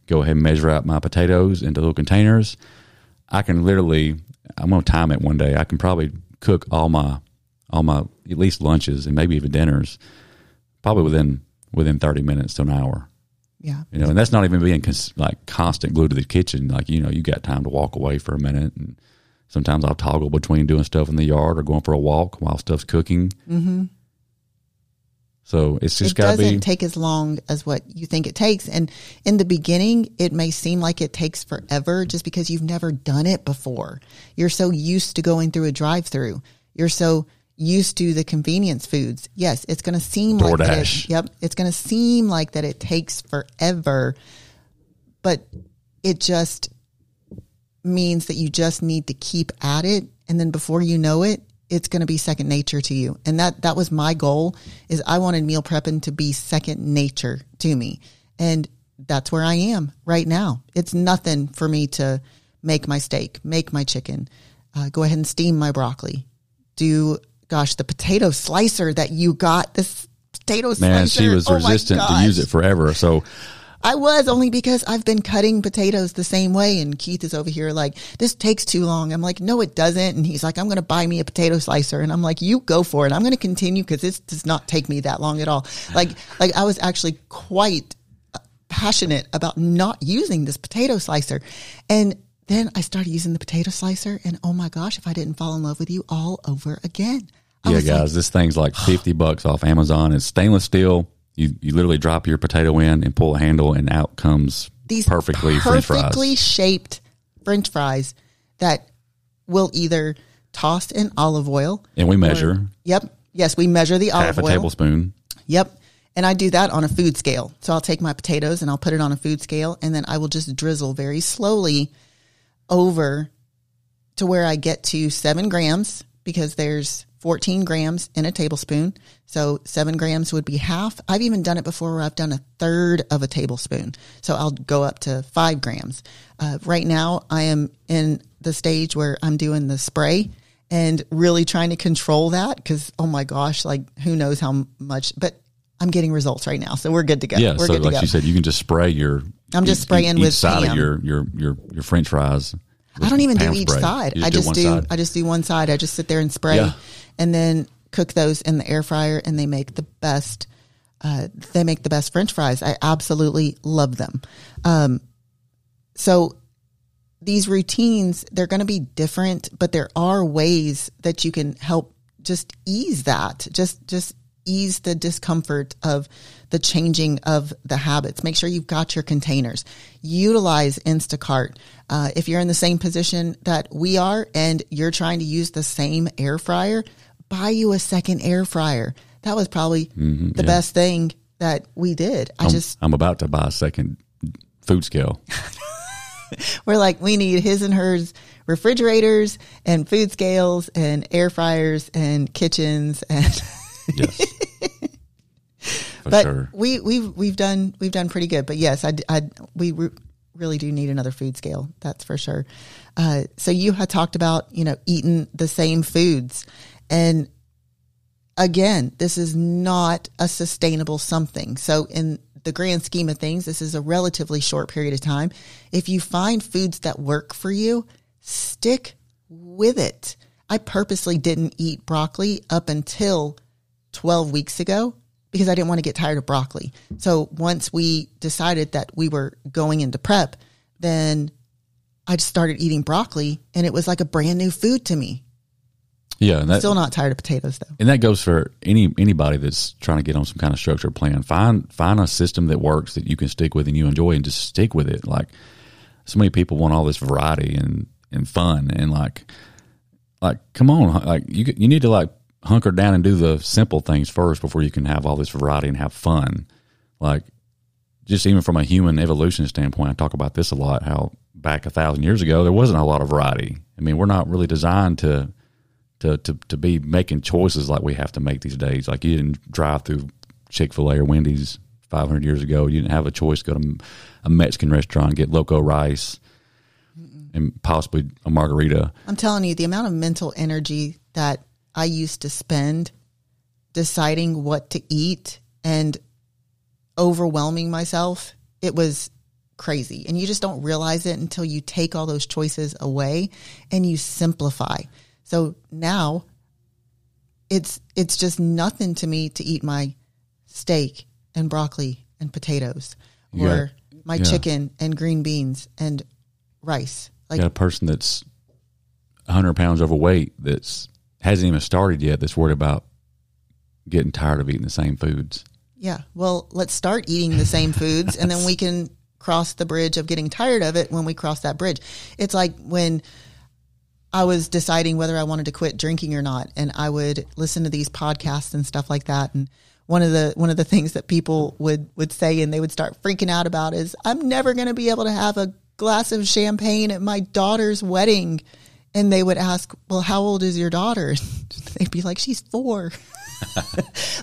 go ahead and measure out my potatoes into little containers. I can literally... I'm going to time it one day. I can probably cook all my, all my at least lunches and maybe even dinners, probably within within thirty minutes to an hour. Yeah, you know, and that's not even being cons- like constant glued to the kitchen. Like you know, you got time to walk away for a minute, and sometimes I'll toggle between doing stuff in the yard or going for a walk while stuff's cooking. Mm-hmm. So it's just got to be. It doesn't take as long as what you think it takes, and in the beginning, it may seem like it takes forever, just because you've never done it before. You're so used to going through a drive-through. You're so used to the convenience foods. Yes, it's going to seem like it, yep, it's going to seem like that it takes forever, but it just means that you just need to keep at it, and then before you know it, it's going to be second nature to you. And that, that was my goal, is I wanted meal prepping to be second nature to me. And that's where I am right now. It's nothing for me to make my steak, make my chicken, uh, go ahead and steam my broccoli. Do, gosh, the potato slicer that you got, this potato Man, slicer. Man, she was oh resistant to use it forever. So I was, only because I've been cutting potatoes the same way. And Keith is over here like, this takes too long. I'm like, no, it doesn't. And he's like, I'm going to buy me a potato slicer. And I'm like, you go for it. I'm going to continue because this does not take me that long at all. Like, like I was actually quite passionate about not using this potato slicer. And then I started using the potato slicer. And oh my gosh, if I didn't fall in love with you all over again. I yeah, guys, like, this thing's like fifty bucks off Amazon. It's stainless steel. You you literally drop your potato in and pull a handle, and out comes these perfectly, perfectly French fries. Perfectly shaped French fries that will either toss in olive oil. And we measure. Or, yep. Yes, we measure the olive oil. Half a tablespoon. Yep. And I do that on a food scale. So I'll take my potatoes and I'll put it on a food scale, and then I will just drizzle very slowly over to where I get to seven grams because there's fourteen grams in a tablespoon. So seven grams would be half. I've even done it before where I've done a third of a tablespoon. So I'll go up to five grams. Uh, right now I am in the stage where I'm doing the spray and really trying to control that because, oh my gosh, like who knows how much, but I'm getting results right now. So we're good to go. Yeah, we're so good like to go. You said, you can just spray your, I'm just each, spraying each with side of your, your, your, your French fries. I don't even do each spray. side. Just I just do, do I just do one side. I just sit there and spray yeah. and then cook those in the air fryer, and they make the best, uh, they make the best French fries. I absolutely love them. Um, so these routines, they're going to be different, but there are ways that you can help just ease that, just, just ease the discomfort of the changing of the habits. Make sure you've got your containers. Utilize Instacart. Uh, if you're in the same position that we are and you're trying to use the same air fryer, buy you a second air fryer. That was probably mm-hmm, the yeah. best thing that we did. I I'm, just I'm about to buy a second food scale. We're like, we need his and hers refrigerators and food scales and air fryers and kitchens and yes. For but sure. we we've we've done we've done pretty good. But yes, I, I we re- really do need another food scale. That's for sure. Uh, so you had talked about, you know, eating the same foods, and again, this is not a sustainable something. So in the grand scheme of things, this is a relatively short period of time. If you find foods that work for you, stick with it. I purposely didn't eat broccoli up until twelve weeks ago because I didn't want to get tired of broccoli. So once we decided that we were going into prep, then I just started eating broccoli, and it was like a brand new food to me. Yeah. And that, still not tired of potatoes though. And that goes for any, anybody that's trying to get on some kind of structured plan. Find, find a system that works that you can stick with and you enjoy, and just stick with it. Like so many people want all this variety and, and fun and like, like, come on, like you, you need to like hunker down and do the simple things first before you can have all this variety and have fun. Like just even from a human evolution standpoint, I talk about this a lot, how back a thousand years ago, there wasn't a lot of variety. I mean, we're not really designed to, To, to, to be making choices like we have to make these days. Like you didn't drive through Chick-fil-A or Wendy's five hundred years ago. You didn't have a choice to go to a Mexican restaurant, get loco rice, mm-mm, and possibly a margarita. I'm telling you, the amount of mental energy that I used to spend deciding what to eat and overwhelming myself, it was crazy. And you just don't realize it until you take all those choices away and you simplify. So now it's it's just nothing to me to eat my steak and broccoli and potatoes or yeah. my yeah. chicken and green beans and rice. Like you got a person that's one hundred pounds overweight that's hasn't even started yet that's worried about getting tired of eating the same foods. Yeah. Well, let's start eating the same foods and then we can cross the bridge of getting tired of it when we cross that bridge. It's like when I was deciding whether I wanted to quit drinking or not, and I would listen to these podcasts and stuff like that. And one of the one of the things that people would, would say, and they would start freaking out about, is I'm never going to be able to have a glass of champagne at my daughter's wedding. And they would ask, well, how old is your daughter? They'd be like, she's four.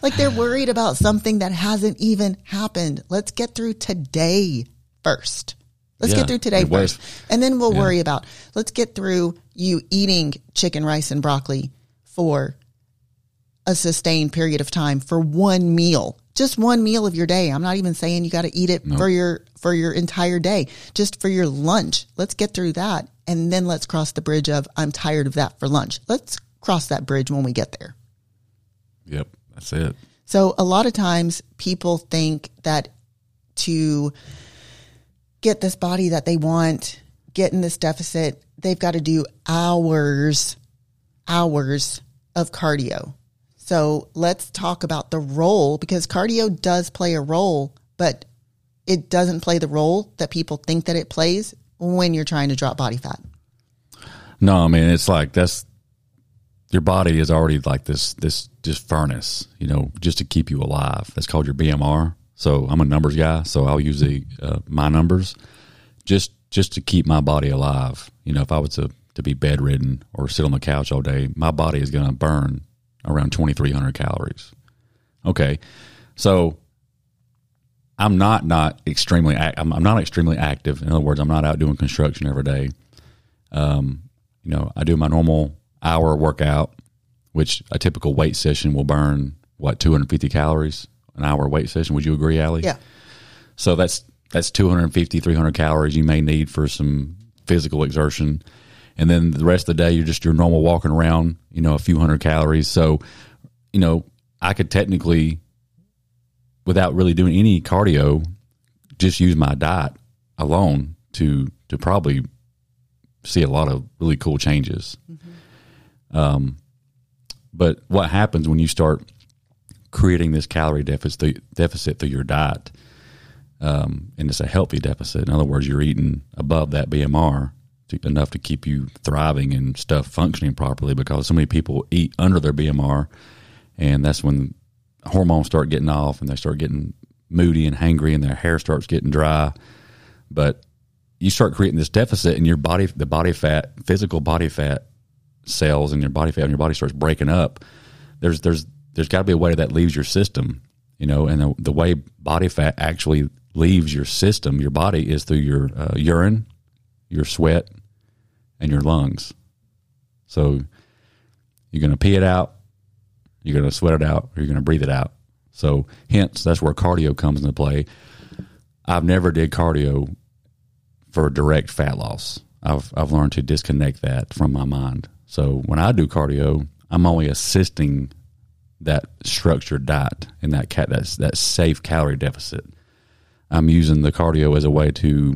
Like they're worried about something that hasn't even happened. Let's get through today first. Let's yeah, get through today first, and then we'll yeah. worry about, let's get through you eating chicken, rice, and broccoli for a sustained period of time for one meal, just one meal of your day. I'm not even saying you got to eat it nope. for your, for your entire day, just for your lunch. Let's get through that. And then let's cross the bridge of, I'm tired of that for lunch. Let's cross that bridge when we get there. Yep. That's it. So a lot of times people think that to get this body that they want, get in this deficit, they've got to do hours, hours of cardio. So let's talk about the role, because cardio does play a role, but it doesn't play the role that people think that it plays when you're trying to drop body fat. No, I mean, it's like that's your body is already like this, this, this furnace, you know, just to keep you alive. That's called your B M R. So I'm a numbers guy, so I'll use the, uh, my numbers just just to keep my body alive. You know, if I was to, to be bedridden or sit on the couch all day, my body is going to burn around twenty-three hundred calories. Okay, so I'm not not extremely I'm, I'm not extremely active. In other words, I'm not out doing construction every day. Um, you know, I do my normal hour workout, which a typical weight session will burn, what, two hundred fifty calories an hour weight session. Would you agree, Ali? Yeah. So that's, that's two hundred fifty, three hundred calories you may need for some physical exertion. And then the rest of the day, you're just your normal walking around, you know, a few hundred calories. So, you know, I could technically, without really doing any cardio, just use my diet alone to, to probably see a lot of really cool changes. Mm-hmm. Um, but what happens when you start creating this calorie deficit, deficit through your diet, um, and it's a healthy deficit. In other words, you're eating above that B M R to, enough to keep you thriving and stuff functioning properly, because so many people eat under their B M R, and that's when hormones start getting off and they start getting moody and hangry and their hair starts getting dry. But you start creating this deficit, and your body, the body fat, physical body fat cells and your body fat in your body starts breaking up. There's, there's, there's gotta be a way that leaves your system, you know, and the, the way body fat actually leaves your system, your body, is through your uh, urine, your sweat, and your lungs. So you're going to pee it out, you're going to sweat it out, or you're going to breathe it out. So hence, that's where cardio comes into play. I've never did cardio for direct fat loss. I've, I've learned to disconnect that from my mind. So when I do cardio, I'm only assisting that structured diet and that cat, that's that safe calorie deficit. I'm using the cardio as a way to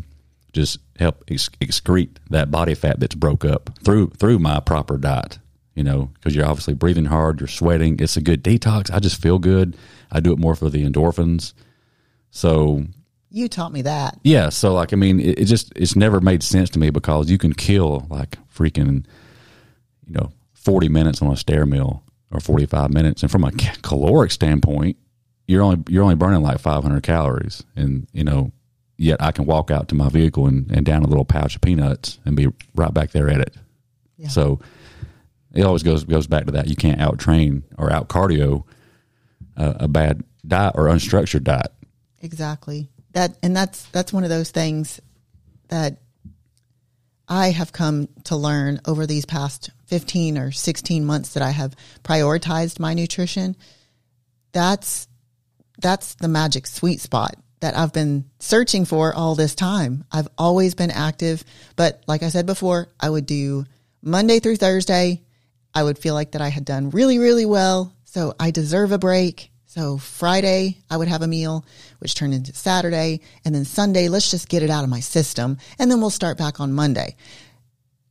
just help excrete that body fat that's broke up through, through my proper diet, you know, because you're obviously breathing hard, you're sweating. It's a good detox. I just feel good. I do it more for the endorphins. So you taught me that. Yeah. So like, I mean, it, it just, it's never made sense to me, because you can kill like freaking, you know, forty minutes on a stair mill, or forty-five minutes. And from a caloric standpoint, you're only, you're only burning like five hundred calories. And, you know, yet I can walk out to my vehicle and, and down a little pouch of peanuts and be right back there at it. Yeah. So it always goes, goes back to that. You can't out train or out cardio uh, a bad diet or unstructured diet. Exactly. That, and that's, that's one of those things that I have come to learn over these past fifteen or sixteen months that I have prioritized my nutrition. That's, that's the magic sweet spot that I've been searching for all this time. I've always been active, but like I said before, I would do Monday through Thursday. I would feel like that I had done really, really well. So I deserve a break. So Friday I would have a meal, which turned into Saturday, and then Sunday, let's just get it out of my system, and then we'll start back on Monday.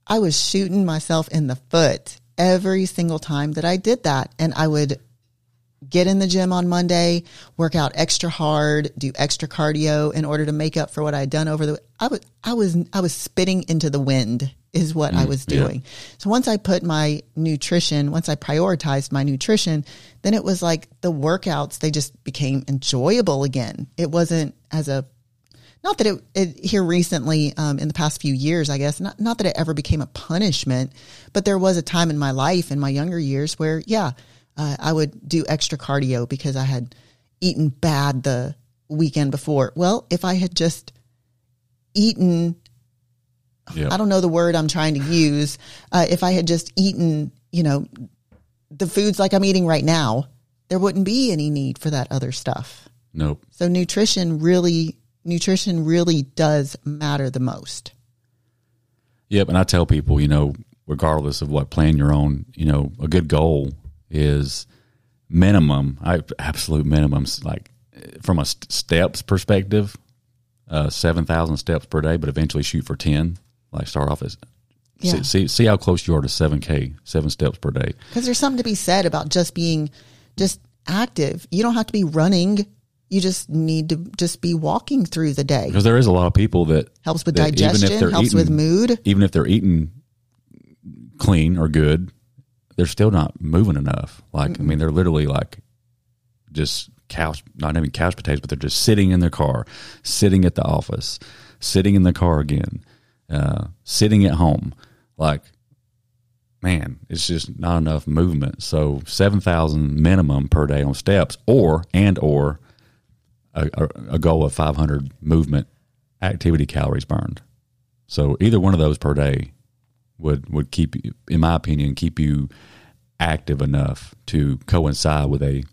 I was shooting myself in the foot every single time that I did that. And I would get in the gym on Monday, work out extra hard, do extra cardio in order to make up for what I had done over the, I was, I was, I was spitting into the wind is what mm, I was doing. Yeah. So once I put my nutrition, once I prioritized my nutrition, then it was like the workouts, they just became enjoyable again. It wasn't as a, not that it, it here recently, um, in the past few years, I guess, not, not that it ever became a punishment, but there was a time in my life in my younger years where, yeah, uh, I would do extra cardio because I had eaten bad the weekend before. Well, if I had just eaten, yeah. I don't know the word I'm trying to use. Uh, if I had just eaten, you know, the foods like I'm eating right now, there wouldn't be any need for that other stuff. Nope. So nutrition really, nutrition really does matter the most. Yep. And I tell people, you know, regardless of what plan you're on, you know, a good goal is minimum, I, absolute minimums, like from a st- steps perspective, Uh, seven thousand steps per day, but eventually shoot for ten. Like start off as, yeah. see, see see how close you are to seven K, seven steps per day. Because there's something to be said about just being just active. You don't have to be running. You just need to just be walking through the day. Because there is a lot of people that helps with that digestion, even if they're helps eating, with mood. Even if they're eating clean or good, they're still not moving enough. Like, mm-hmm. I mean, they're literally like just couch, not even couch potatoes, but they're just sitting in their car, sitting at the office, sitting in the car again, uh, sitting at home. Like, man, it's just not enough movement. So seven thousand minimum per day on steps, or, and, or a, a goal of five hundred movement activity calories burned. So either one of those per day would would keep you, in my opinion, keep you active enough to coincide with a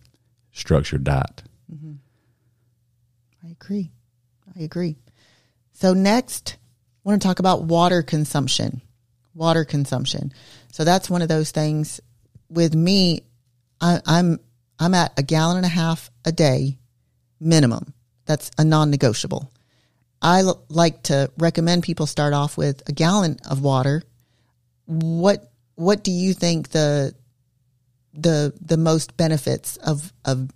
structured diet. Mm-hmm. I agree. I agree. So next, I want to talk about water consumption. Water consumption. So that's one of those things with me. I, I'm I'm at a gallon and a half a day minimum. That's a non-negotiable. I l- like to recommend people start off with a gallon of water. What what do you think the the the most benefits of of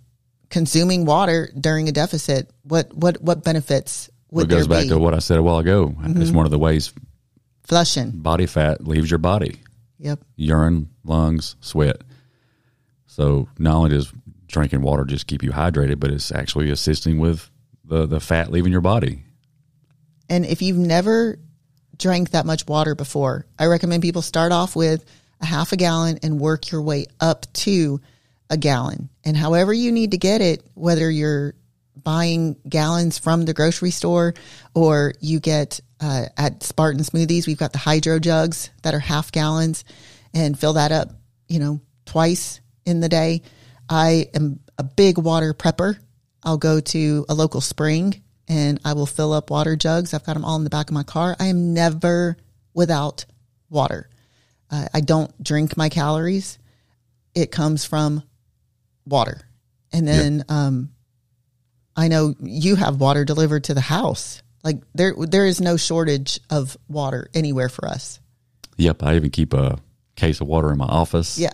consuming water during a deficit? What what what benefits would there be? It goes back to what I said a while ago. Mm-hmm. It's one of the ways flushing body fat leaves your body. Yep. Urine, lungs, sweat. So not only does drinking water just keep you hydrated, but it's actually assisting with the, the fat leaving your body. And if you've never drank that much water before, I recommend people start off with a half a gallon and work your way up to a gallon. And however you need to get it, whether you're buying gallons from the grocery store or you get uh, at Spartan Smoothies, we've got the hydro jugs that are half gallons, and fill that up, you know, twice in the day. I am a big water prepper. I'll go to a local spring and I will fill up water jugs. I've got them all in the back of my car. I am never without water. Uh, I don't drink my calories. It comes from water. And then yep. um, I know you have water delivered to the house. Like there, there is no shortage of water anywhere for us. Yep. I even keep a case of water in my office. Yeah.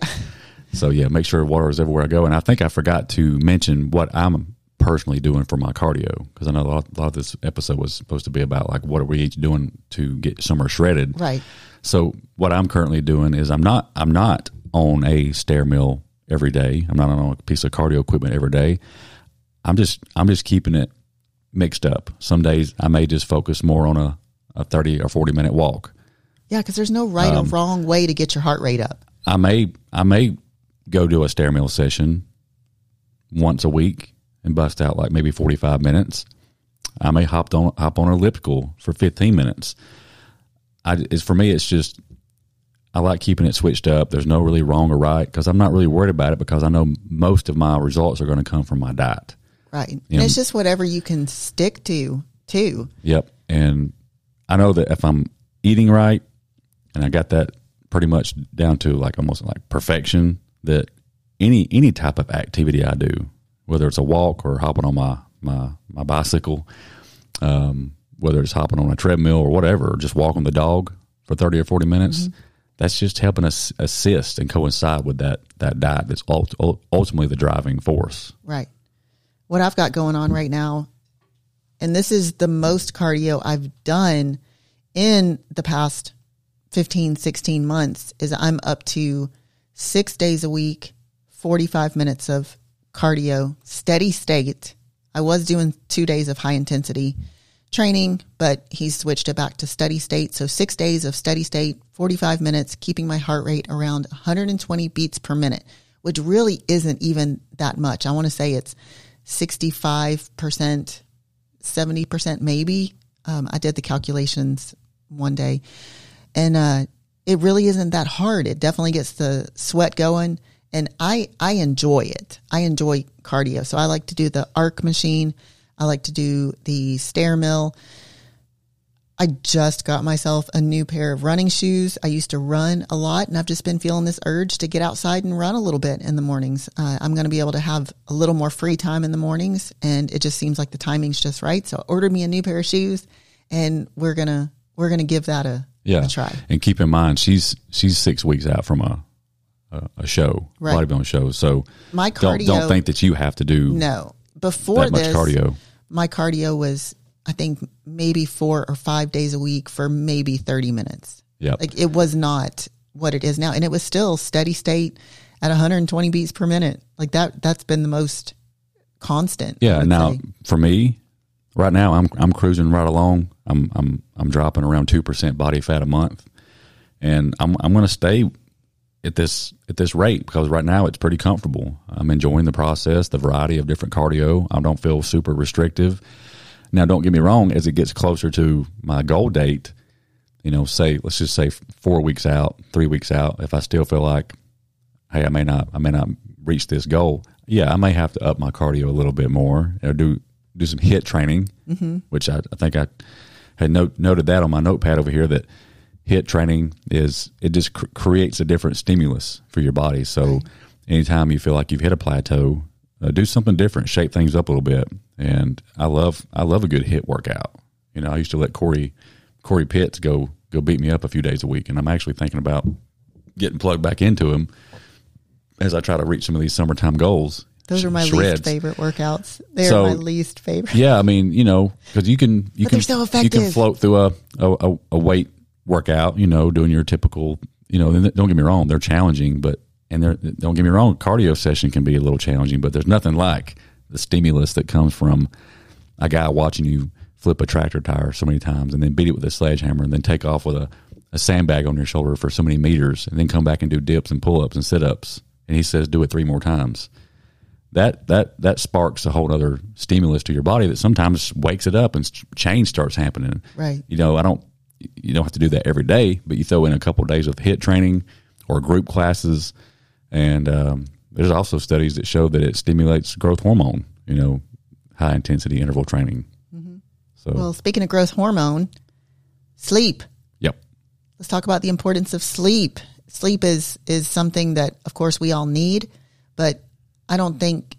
So, yeah, make sure water is everywhere I go. And I think I forgot to mention what I'm personally doing for my cardio, because I know a lot, a lot of this episode was supposed to be about, like, what are we each doing to get summer shredded. Right. So what I'm currently doing is I'm not I'm not on a stair mill every day. I'm not on a piece of cardio equipment every day. I'm just I'm just keeping it mixed up. Some days I may just focus more on a, a thirty or forty minute walk. Yeah, because there's no right um, or wrong way to get your heart rate up. I may I may go do a stair mill session once a week and bust out like maybe forty-five minutes. I may hop on hop on an elliptical for fifteen minutes. I, it's, for me, it's just, I like keeping it switched up. There's no really wrong or right, because I'm not really worried about it, because I know most of my results are going to come from my diet. Right. You and know, it's just whatever you can stick to, too. Yep. And I know that if I'm eating right, and I got that pretty much down to like almost like perfection, that any any type of activity I do, whether it's a walk or hopping on my, my, my bicycle, um, whether it's hopping on a treadmill or whatever, or just walking the dog for thirty or forty minutes, mm-hmm. that's just helping us assist and coincide with that, that diet that's ult- ultimately the driving force. Right. What I've got going on right now, and this is the most cardio I've done in the past fifteen, sixteen months, is I'm up to six days a week, forty-five minutes of cardio, steady state. I was doing two days of high intensity training, but he switched it back to steady state. So six days of steady state, forty-five minutes, keeping my heart rate around one hundred twenty beats per minute, which really isn't even that much. I want to say it's sixty-five percent, seventy percent maybe. Um, I did the calculations one day, and uh, it really isn't that hard. It definitely gets the sweat going, and I, I enjoy it. I enjoy cardio. So I like to do the arc machine. I like to do the stair mill. I just got myself a new pair of running shoes. I used to run a lot, and I've just been feeling this urge to get outside and run a little bit in the mornings. Uh, I'm going to be able to have a little more free time in the mornings, and it just seems like the timing's just right. So I ordered me a new pair of shoes, and we're going to, we're going to give that a, yeah. a try. And keep in mind, she's, she's six weeks out from a, a, a show, right. bodybuilding show. So my cardio, don't, don't think that you have to do no. Before that much this, cardio. My cardio was, I think, maybe four or five days a week for maybe thirty minutes. Yep. Like it was not what it is now. And it was still steady state at one hundred twenty beats per minute. Like that, that's been the most constant. Yeah. Now say. For me right now, I'm, I'm cruising right along. I'm, I'm, I'm dropping around two percent body fat a month, and I'm, I'm going to stay at this, at this rate, because right now it's pretty comfortable. I'm enjoying the process, the variety of different cardio. I don't feel super restrictive. Now, don't get me wrong, as it gets closer to my goal date, you know, say, let's just say four weeks out, three weeks out, if I still feel like, hey, I may not, I may not reach this goal. Yeah, I may have to up my cardio a little bit more or do, do some HIIT training, mm-hmm. which I, I think I had note, noted that on my notepad over here, that HIIT training is, it just cr- creates a different stimulus for your body. So anytime you feel like you've hit a plateau, uh, do something different, shape things up a little bit. And I love, I love a good HIIT workout. You know, I used to let Cory, Cory Pitts go, go beat me up a few days a week. And I'm actually thinking about getting plugged back into him as I try to reach some of these summertime goals. Those are my shreds. least favorite workouts. They're so, my least favorite. Yeah. I mean, you know, cause you can, you but can, so you can float through a, a, a weight workout, you know, doing your typical, you know, don't get me wrong. They're challenging, but, and they're, don't get me wrong. Cardio session can be a little challenging, but there's nothing like the stimulus that comes from a guy watching you flip a tractor tire so many times and then beat it with a sledgehammer and then take off with a, a sandbag on your shoulder for so many meters and then come back and do dips and pull-ups and sit-ups. And he says, do it three more times. That, that, that sparks a whole other stimulus to your body that sometimes wakes it up and change starts happening. Right. You know, I don't, you don't have to do that every day, but you throw in a couple of days of HIIT training or group classes. And um, there's also studies that show that it stimulates growth hormone, you know, high intensity interval training. So. Well, speaking of growth hormone, sleep. Yep. Let's talk about the importance of sleep. Sleep is, is something that, of course, we all need, but I don't think,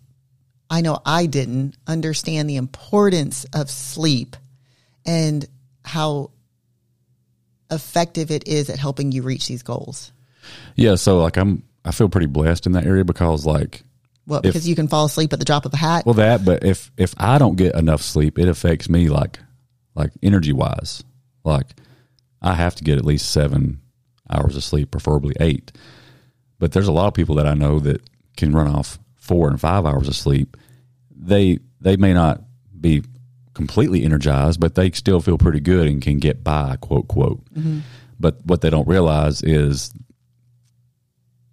I know I didn't understand the importance of sleep and how effective it is at helping you reach these goals. Yeah. So like I'm, I feel pretty blessed in that area because like, Well, because if, you can fall asleep at the drop of a hat. Well, that, but if, if I don't get enough sleep, it affects me like, like energy wise. Like I have to get at least seven hours of sleep, preferably eight. But there's a lot of people that I know that can run off four and five hours of sleep. They, they may not be completely energized, but they still feel pretty good and can get by, quote, quote. Mm-hmm. But what they don't realize is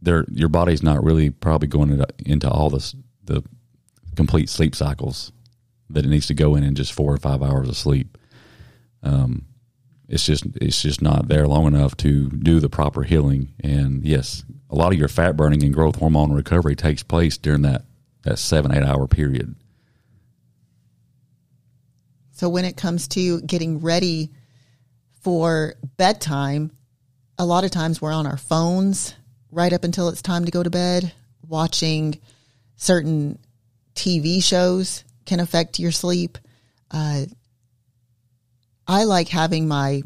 Their, your body's not really probably going into, into all this, the complete sleep cycles that it needs to go in in just four or five hours of sleep. Um, it's just it's just not there long enough to do the proper healing. And, yes, a lot of your fat burning and growth hormone recovery takes place during that, that seven, eight-hour period. So when it comes to getting ready for bedtime, a lot of times we're on our phones right up until it's time to go to bed. Watching certain T V shows can affect your sleep. Uh, I like having my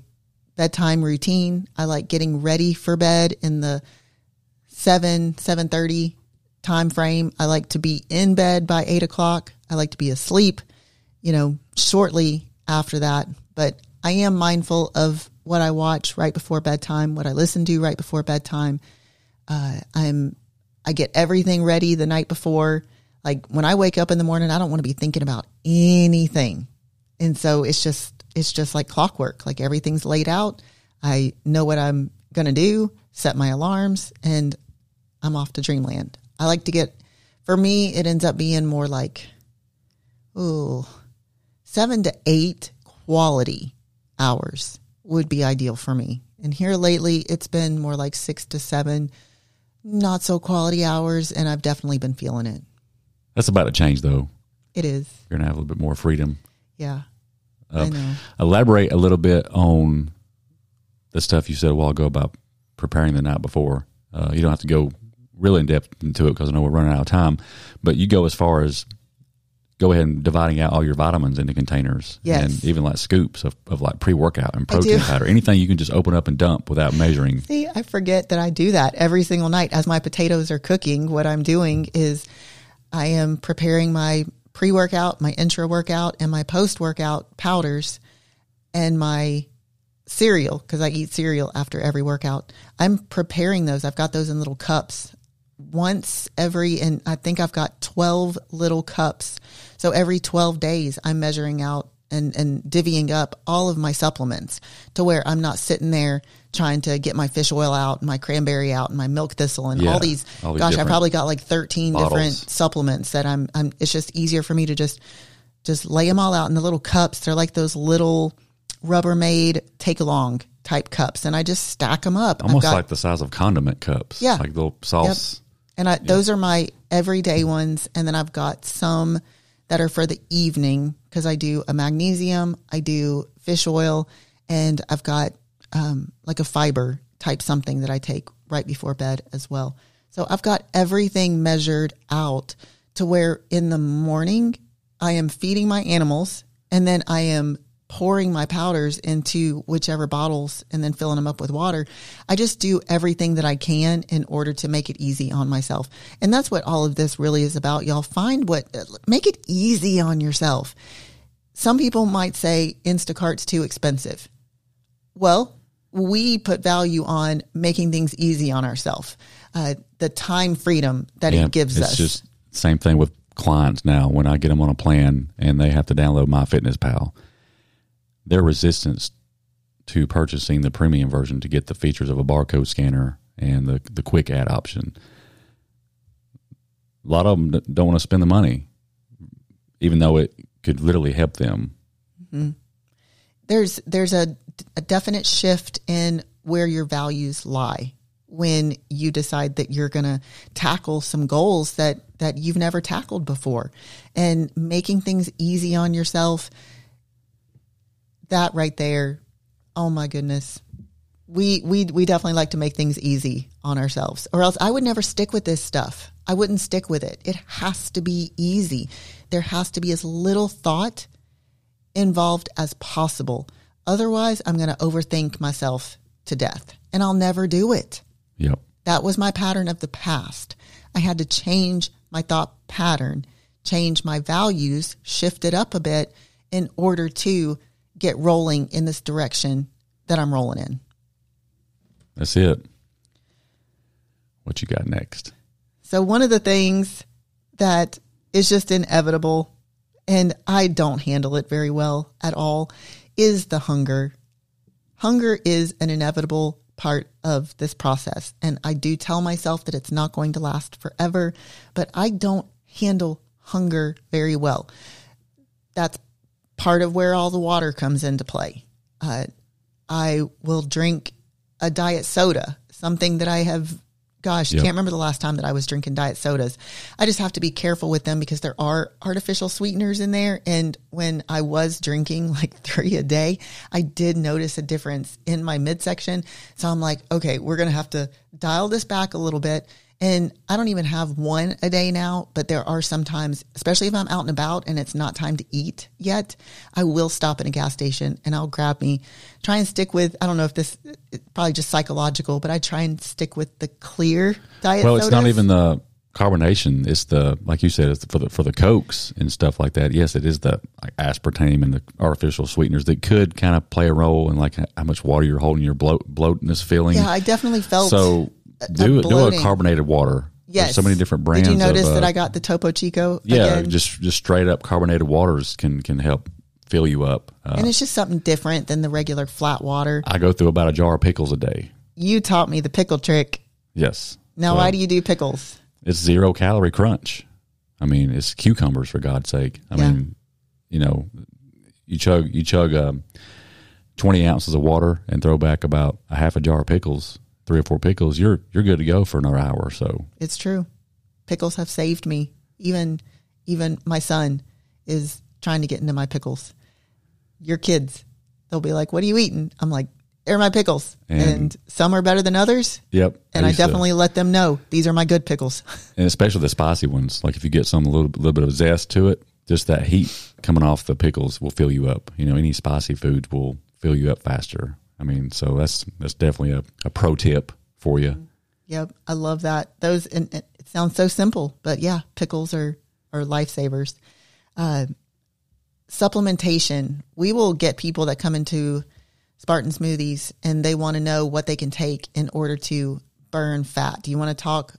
bedtime routine. I like getting ready for bed in the seven, seven thirty time frame. I like to be in bed by eight o'clock. I like to be asleep, you know, shortly after that. But I am mindful of what I watch right before bedtime, what I listen to right before bedtime. Uh, I'm, I get everything ready the night before. Like when I wake up in the morning, I don't want to be thinking about anything. And so it's just, it's just like clockwork. Like everything's laid out. I know what I'm going to do, set my alarms, and I'm off to dreamland. I like to get, for me, it ends up being more like, ooh, seven to eight quality hours would be ideal for me. And here lately, it's been more like six to seven not so quality hours, and I've definitely been feeling it. That's about to change, though. It is. You're gonna have a little bit more freedom. Yeah, uh, I know. Elaborate a little bit on the stuff you said a while ago about preparing the night before. Uh, you don't have to go really in depth into it because I know we're running out of time. But you go as far as go ahead and dividing out all your vitamins into containers. Yes. And even like scoops of, of like pre-workout and protein powder, anything you can just open up and dump without measuring. See, I forget that I do that every single night as my potatoes are cooking. What I'm doing is I am preparing my pre-workout, my intra workout, and my post-workout powders and my cereal, because I eat cereal after every workout. I'm preparing those. I've got those in little cups. Once every, and I think I've got twelve little cups. So every twelve days I'm measuring out and, and divvying up all of my supplements to where I'm not sitting there trying to get my fish oil out and my cranberry out and my milk thistle and yeah, all these, all these gosh, I probably got like thirteen bottles. Different supplements that I'm, I'm, it's just easier for me to just, just lay them all out in the little cups. They're like those little Rubbermaid take along type cups, and I just stack them up. Almost got, like the size of condiment cups. Yeah. Like little sauce. Yep. And I, yep. those are my everyday ones. And then I've got some that are for the evening because I do a magnesium, I do fish oil, and I've got um, like a fiber type something that I take right before bed as well. So I've got everything measured out to where in the morning I am feeding my animals, and then I am pouring my powders into whichever bottles and then filling them up with water. I just do everything that I can in order to make it easy on myself. And that's what all of this really is about. Y'all find what, make it easy on yourself. Some people might say Instacart's too expensive. Well, we put value on making things easy on ourselves. Uh, the time freedom that yeah, it gives it's us. It's just same thing with clients now. When I get them on a plan and they have to download MyFitnessPal, their resistance to purchasing the premium version to get the features of a barcode scanner and the, the quick ad option. A lot of them don't want to spend the money, even though it could literally help them. Mm-hmm. There's, there's a, a definite shift in where your values lie when you decide that you're going to tackle some goals that, that you've never tackled before, and making things easy on yourself. That right there. Oh my goodness. We, we, we definitely like to make things easy on ourselves, or else I would never stick with this stuff. I wouldn't stick with it. It has to be easy. There has to be as little thought involved as possible. Otherwise I'm going to overthink myself to death and I'll never do it. Yep. That was my pattern of the past. I had to change my thought pattern, change my values, shift it up a bit in order to get rolling in this direction that I'm rolling in. That's it. What you got next? So one of the things that is just inevitable, and I don't handle it very well at all, is the hunger. Hunger is an inevitable part of this process. And I do tell myself that it's not going to last forever, but I don't handle hunger very well. That's part of where all the water comes into play. Uh, I will drink a diet soda, something that I have, gosh, yep. can't remember the last time that I was drinking diet sodas. I just have to be careful with them because there are artificial sweeteners in there. And when I was drinking like three a day, I did notice a difference in my midsection. So I'm like, okay, we're going to have to dial this back a little bit. And I don't even have one a day now, but there are sometimes, especially if I'm out and about and it's not time to eat yet, I will stop at a gas station and I'll grab me, try and stick with, I don't know if this, it's probably just psychological, but I try and stick with the clear diet Well, it's sodas. Not even the carbonation. It's the, like you said, it's for the, for the Cokes and stuff like that. Yes, it is the like aspartame and the artificial sweeteners that could kind of play a role in like how much water you're holding, your bloat, bloatness feeling. Yeah, I definitely felt so. Do a, do a carbonated water. Yes. There's so many different brands. Did you notice of, uh, that I got the Topo Chico? Yeah, again? just just straight up carbonated waters can can help fill you up. Uh, and it's just something different than the regular flat water. I go through about a jar of pickles a day. You taught me the pickle trick. Yes. Now, so, why do you do pickles? It's zero calorie crunch. I mean, it's cucumbers, for God's sake. I yeah. mean, you know, you chug you chug um, twenty ounces of water and throw back about a half a jar of pickles. Three or four pickles, you're you're good to go for another hour or so. It's true. Pickles have saved me. Even even my son is trying to get into my pickles. Your kids, they'll be like, "What are you eating?" I'm like, "They're my pickles." And, and some are better than others. Yep. And I, I definitely to. let them know, these are my good pickles. And especially the spicy ones. Like if you get some a little, little bit of zest to it, just that heat coming off the pickles will fill you up. You know, any spicy foods will fill you up faster. I mean, so that's that's definitely a, a pro tip for you. Yep, I love that. Those, and it sounds so simple, but yeah, pickles are, are lifesavers. Uh, supplementation. We will get people that come into Spartan Smoothies and they want to know what they can take in order to burn fat. Do you want to talk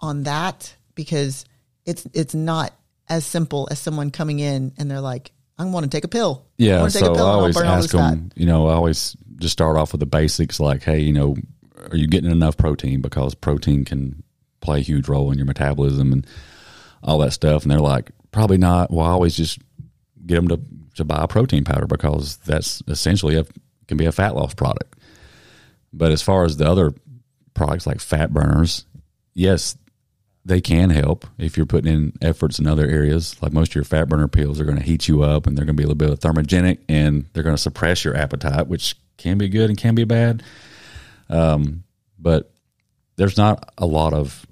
on that? Because it's it's not as simple as someone coming in and they're like, I want to take a pill. Yeah, I take so a pill I always ask them, you know, I always just start off with the basics like, hey, you know, are you getting enough protein? Because protein can play a huge role in your metabolism and all that stuff. And they're like, probably not. Well, I always just get them to, to buy a protein powder because that's essentially a, can be a fat loss product. But as far as the other products like fat burners, yes, they can help if you're putting in efforts in other areas. Like most of your fat burner pills are going to heat you up, and they're going to be a little bit thermogenic, and they're going to suppress your appetite, which can be good and can be bad. Um, but there's not a lot of,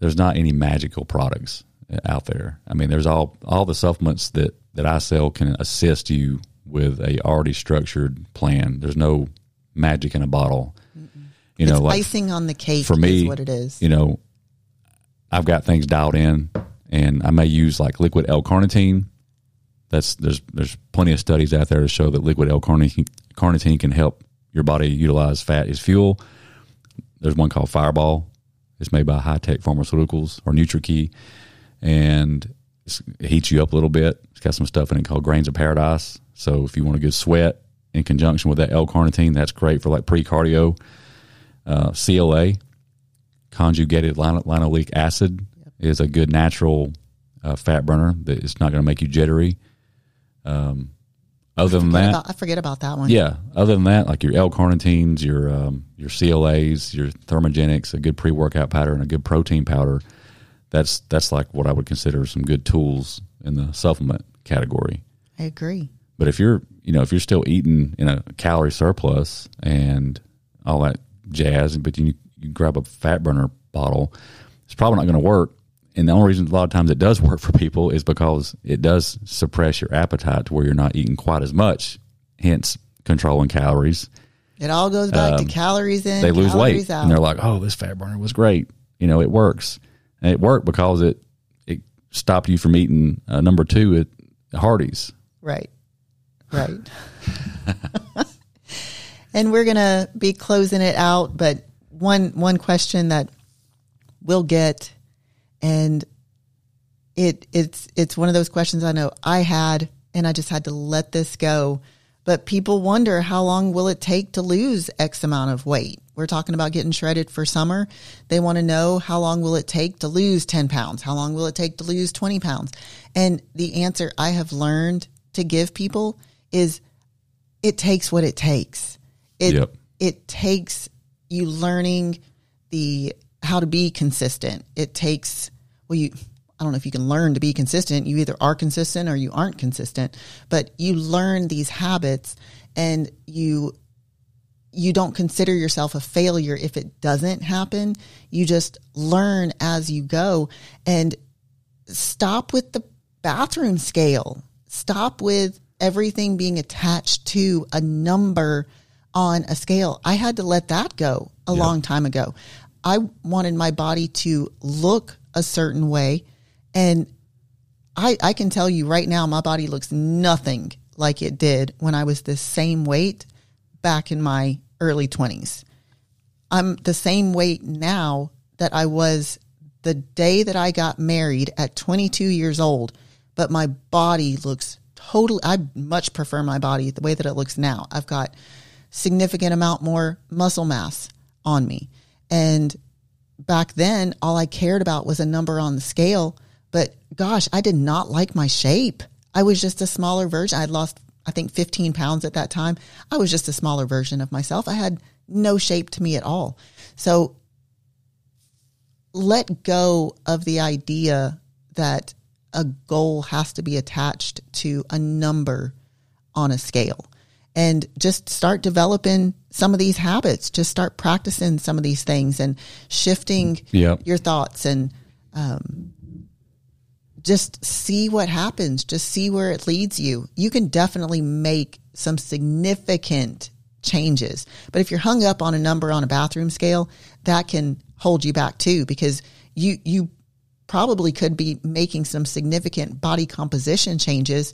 there's not any magical products out there. I mean, there's all, all the supplements that, that I sell can assist you with a already structured plan. There's no magic in a bottle. Mm-mm. You know, it's like icing on the cake for me, is what it is. You know, I've got things dialed in, and I may use like liquid L-carnitine. That's there's, there's plenty of studies out there to show that liquid L-carnitine can help your body utilize fat as fuel. There's one called Fireball. It's made by High Tech Pharmaceuticals or NutriKey, and it heats you up a little bit. It's got some stuff in it called Grains of Paradise. So if you want a good sweat in conjunction with that L-carnitine, that's great for like pre-cardio. Uh, C L A, conjugated lino- linoleic acid, yep, is a good natural uh, fat burner that it's not going to make you jittery. Um, other than that, about, I forget about that one. Yeah. Other than that, like your L-carnitines, your um, your C L As, your thermogenics, a good pre-workout powder, and a good protein powder. That's that's like what I would consider some good tools in the supplement category. I agree. But if you're you know if you're still eating in a calorie surplus and all that jazz, but you you grab a fat burner bottle, it's probably not going to work. And the only reason a lot of times it does work for people is because it does suppress your appetite to where you're not eating quite as much, hence controlling calories. It all goes back um, to calories in, they lose weight, out. And they're like, oh, this fat burner was great. You know, it works. And it worked because it, it stopped you from eating uh, number two at Hardee's. Right, right. And we're going to be closing it out, but one one question that we'll get, and it it's it's one of those questions I know I had, and I just had to let this go. But people wonder, how long will it take to lose X amount of weight? We're talking about getting shredded for summer. They want to know, how long will it take to lose ten pounds? How long will it take to lose twenty pounds? And the answer I have learned to give people is, it takes what it takes. It yep. it takes you learning the how to be consistent. It takes well you I don't know if you can learn to be consistent. You either are consistent or you aren't consistent, but you learn these habits, and you you don't consider yourself a failure if it doesn't happen. You just learn as you go, and stop with the bathroom scale. Stop with everything being attached to a number on a scale. I had to let that go a yeah. long time ago. I wanted my body to look a certain way, and I, I can tell you right now, my body looks nothing like it did when I was the same weight back in my early twenties. I'm the same weight now that I was the day that I got married at twenty-two years old, but my body looks totally, I much prefer my body the way that it looks now. I've got significant amount more muscle mass on me. And back then, all I cared about was a number on the scale. But gosh, I did not like my shape. I was just a smaller version. I'd lost, I think, fifteen pounds at that time. I was just a smaller version of myself. I had no shape to me at all. So let go of the idea that a goal has to be attached to a number on a scale. And just start developing some of these habits. Just start practicing some of these things and shifting yep. your thoughts, and um, just see what happens. Just see where it leads you. You can definitely make some significant changes. But if you're hung up on a number on a bathroom scale, that can hold you back too, because you you probably could be making some significant body composition changes,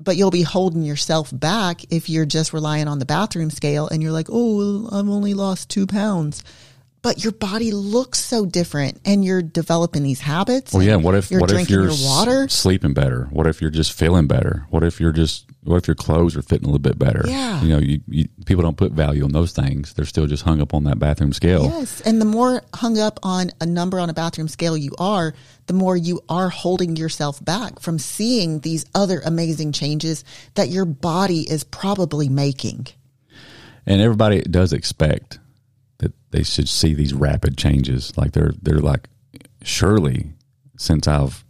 but you'll be holding yourself back if you're just relying on the bathroom scale and you're like, oh, I've only lost two pounds. But your body looks so different, and you're developing these habits. Well, yeah. What if you're what drinking if you're your water? Sleeping better? What if you're just feeling better? What if you're just what if your clothes are fitting a little bit better? Yeah. You know, you, you, people don't put value on those things. They're still just hung up on that bathroom scale. Yes, and the more hung up on a number on a bathroom scale you are, the more you are holding yourself back from seeing these other amazing changes that your body is probably making. And everybody does expect that they should see these rapid changes. Like they're, they're like, surely since I've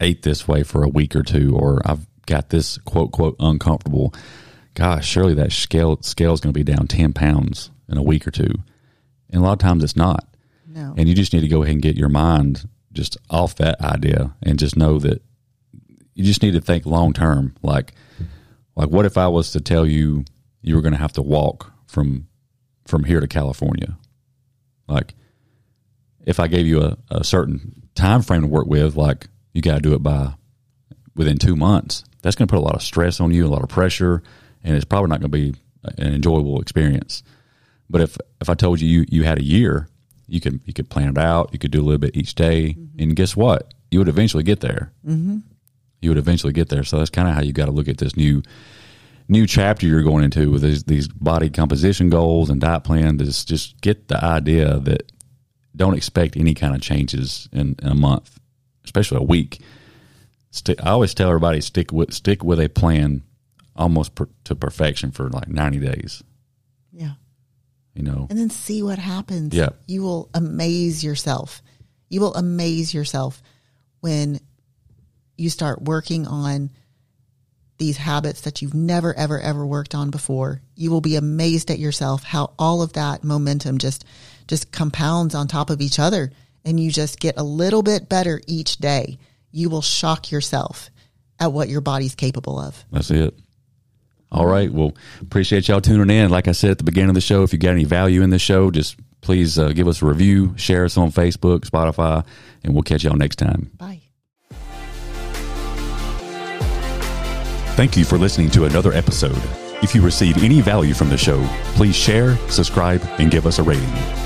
ate this way for a week or two, or I've got this quote, quote, uncomfortable, gosh, surely that scale scale is going to be down ten pounds in a week or two. And a lot of times it's not. No. And you just need to go ahead and get your mind just off that idea and just know that you just need to think long term. Like, like what if I was to tell you you were going to have to walk from from here to California? Like, if I gave you a, a certain time frame to work with, like you got to do it by within two months, that's going to put a lot of stress on you, a lot of pressure, and it's probably not going to be an enjoyable experience. But if if I told you you, you had a year, you could you could plan it out. You could do a little bit each day, mm-hmm. and guess what? You would eventually get there. Mm-hmm. You would eventually get there. So that's kind of how you got to look at this new new chapter you're going into with these, these body composition goals and diet plan. Just just get the idea that don't expect any kind of changes in, in a month, especially a week. St- I always tell everybody stick with stick with a plan almost per- to perfection for like ninety days. Yeah. You know, and then see what happens. Yeah. You will amaze yourself. You will amaze yourself when you start working on these habits that you've never, ever, ever worked on before. You will be amazed at yourself how all of that momentum just, just compounds on top of each other. And you just get a little bit better each day. You will shock yourself at what your body's capable of. That's it. All right. Well, appreciate y'all tuning in. Like I said at the beginning of the show, if you got any value in this show, just please uh, give us a review, share us on Facebook, Spotify, and we'll catch y'all next time. Bye. Thank you for listening to another episode. If you receive any value from the show, please share, subscribe, and give us a rating.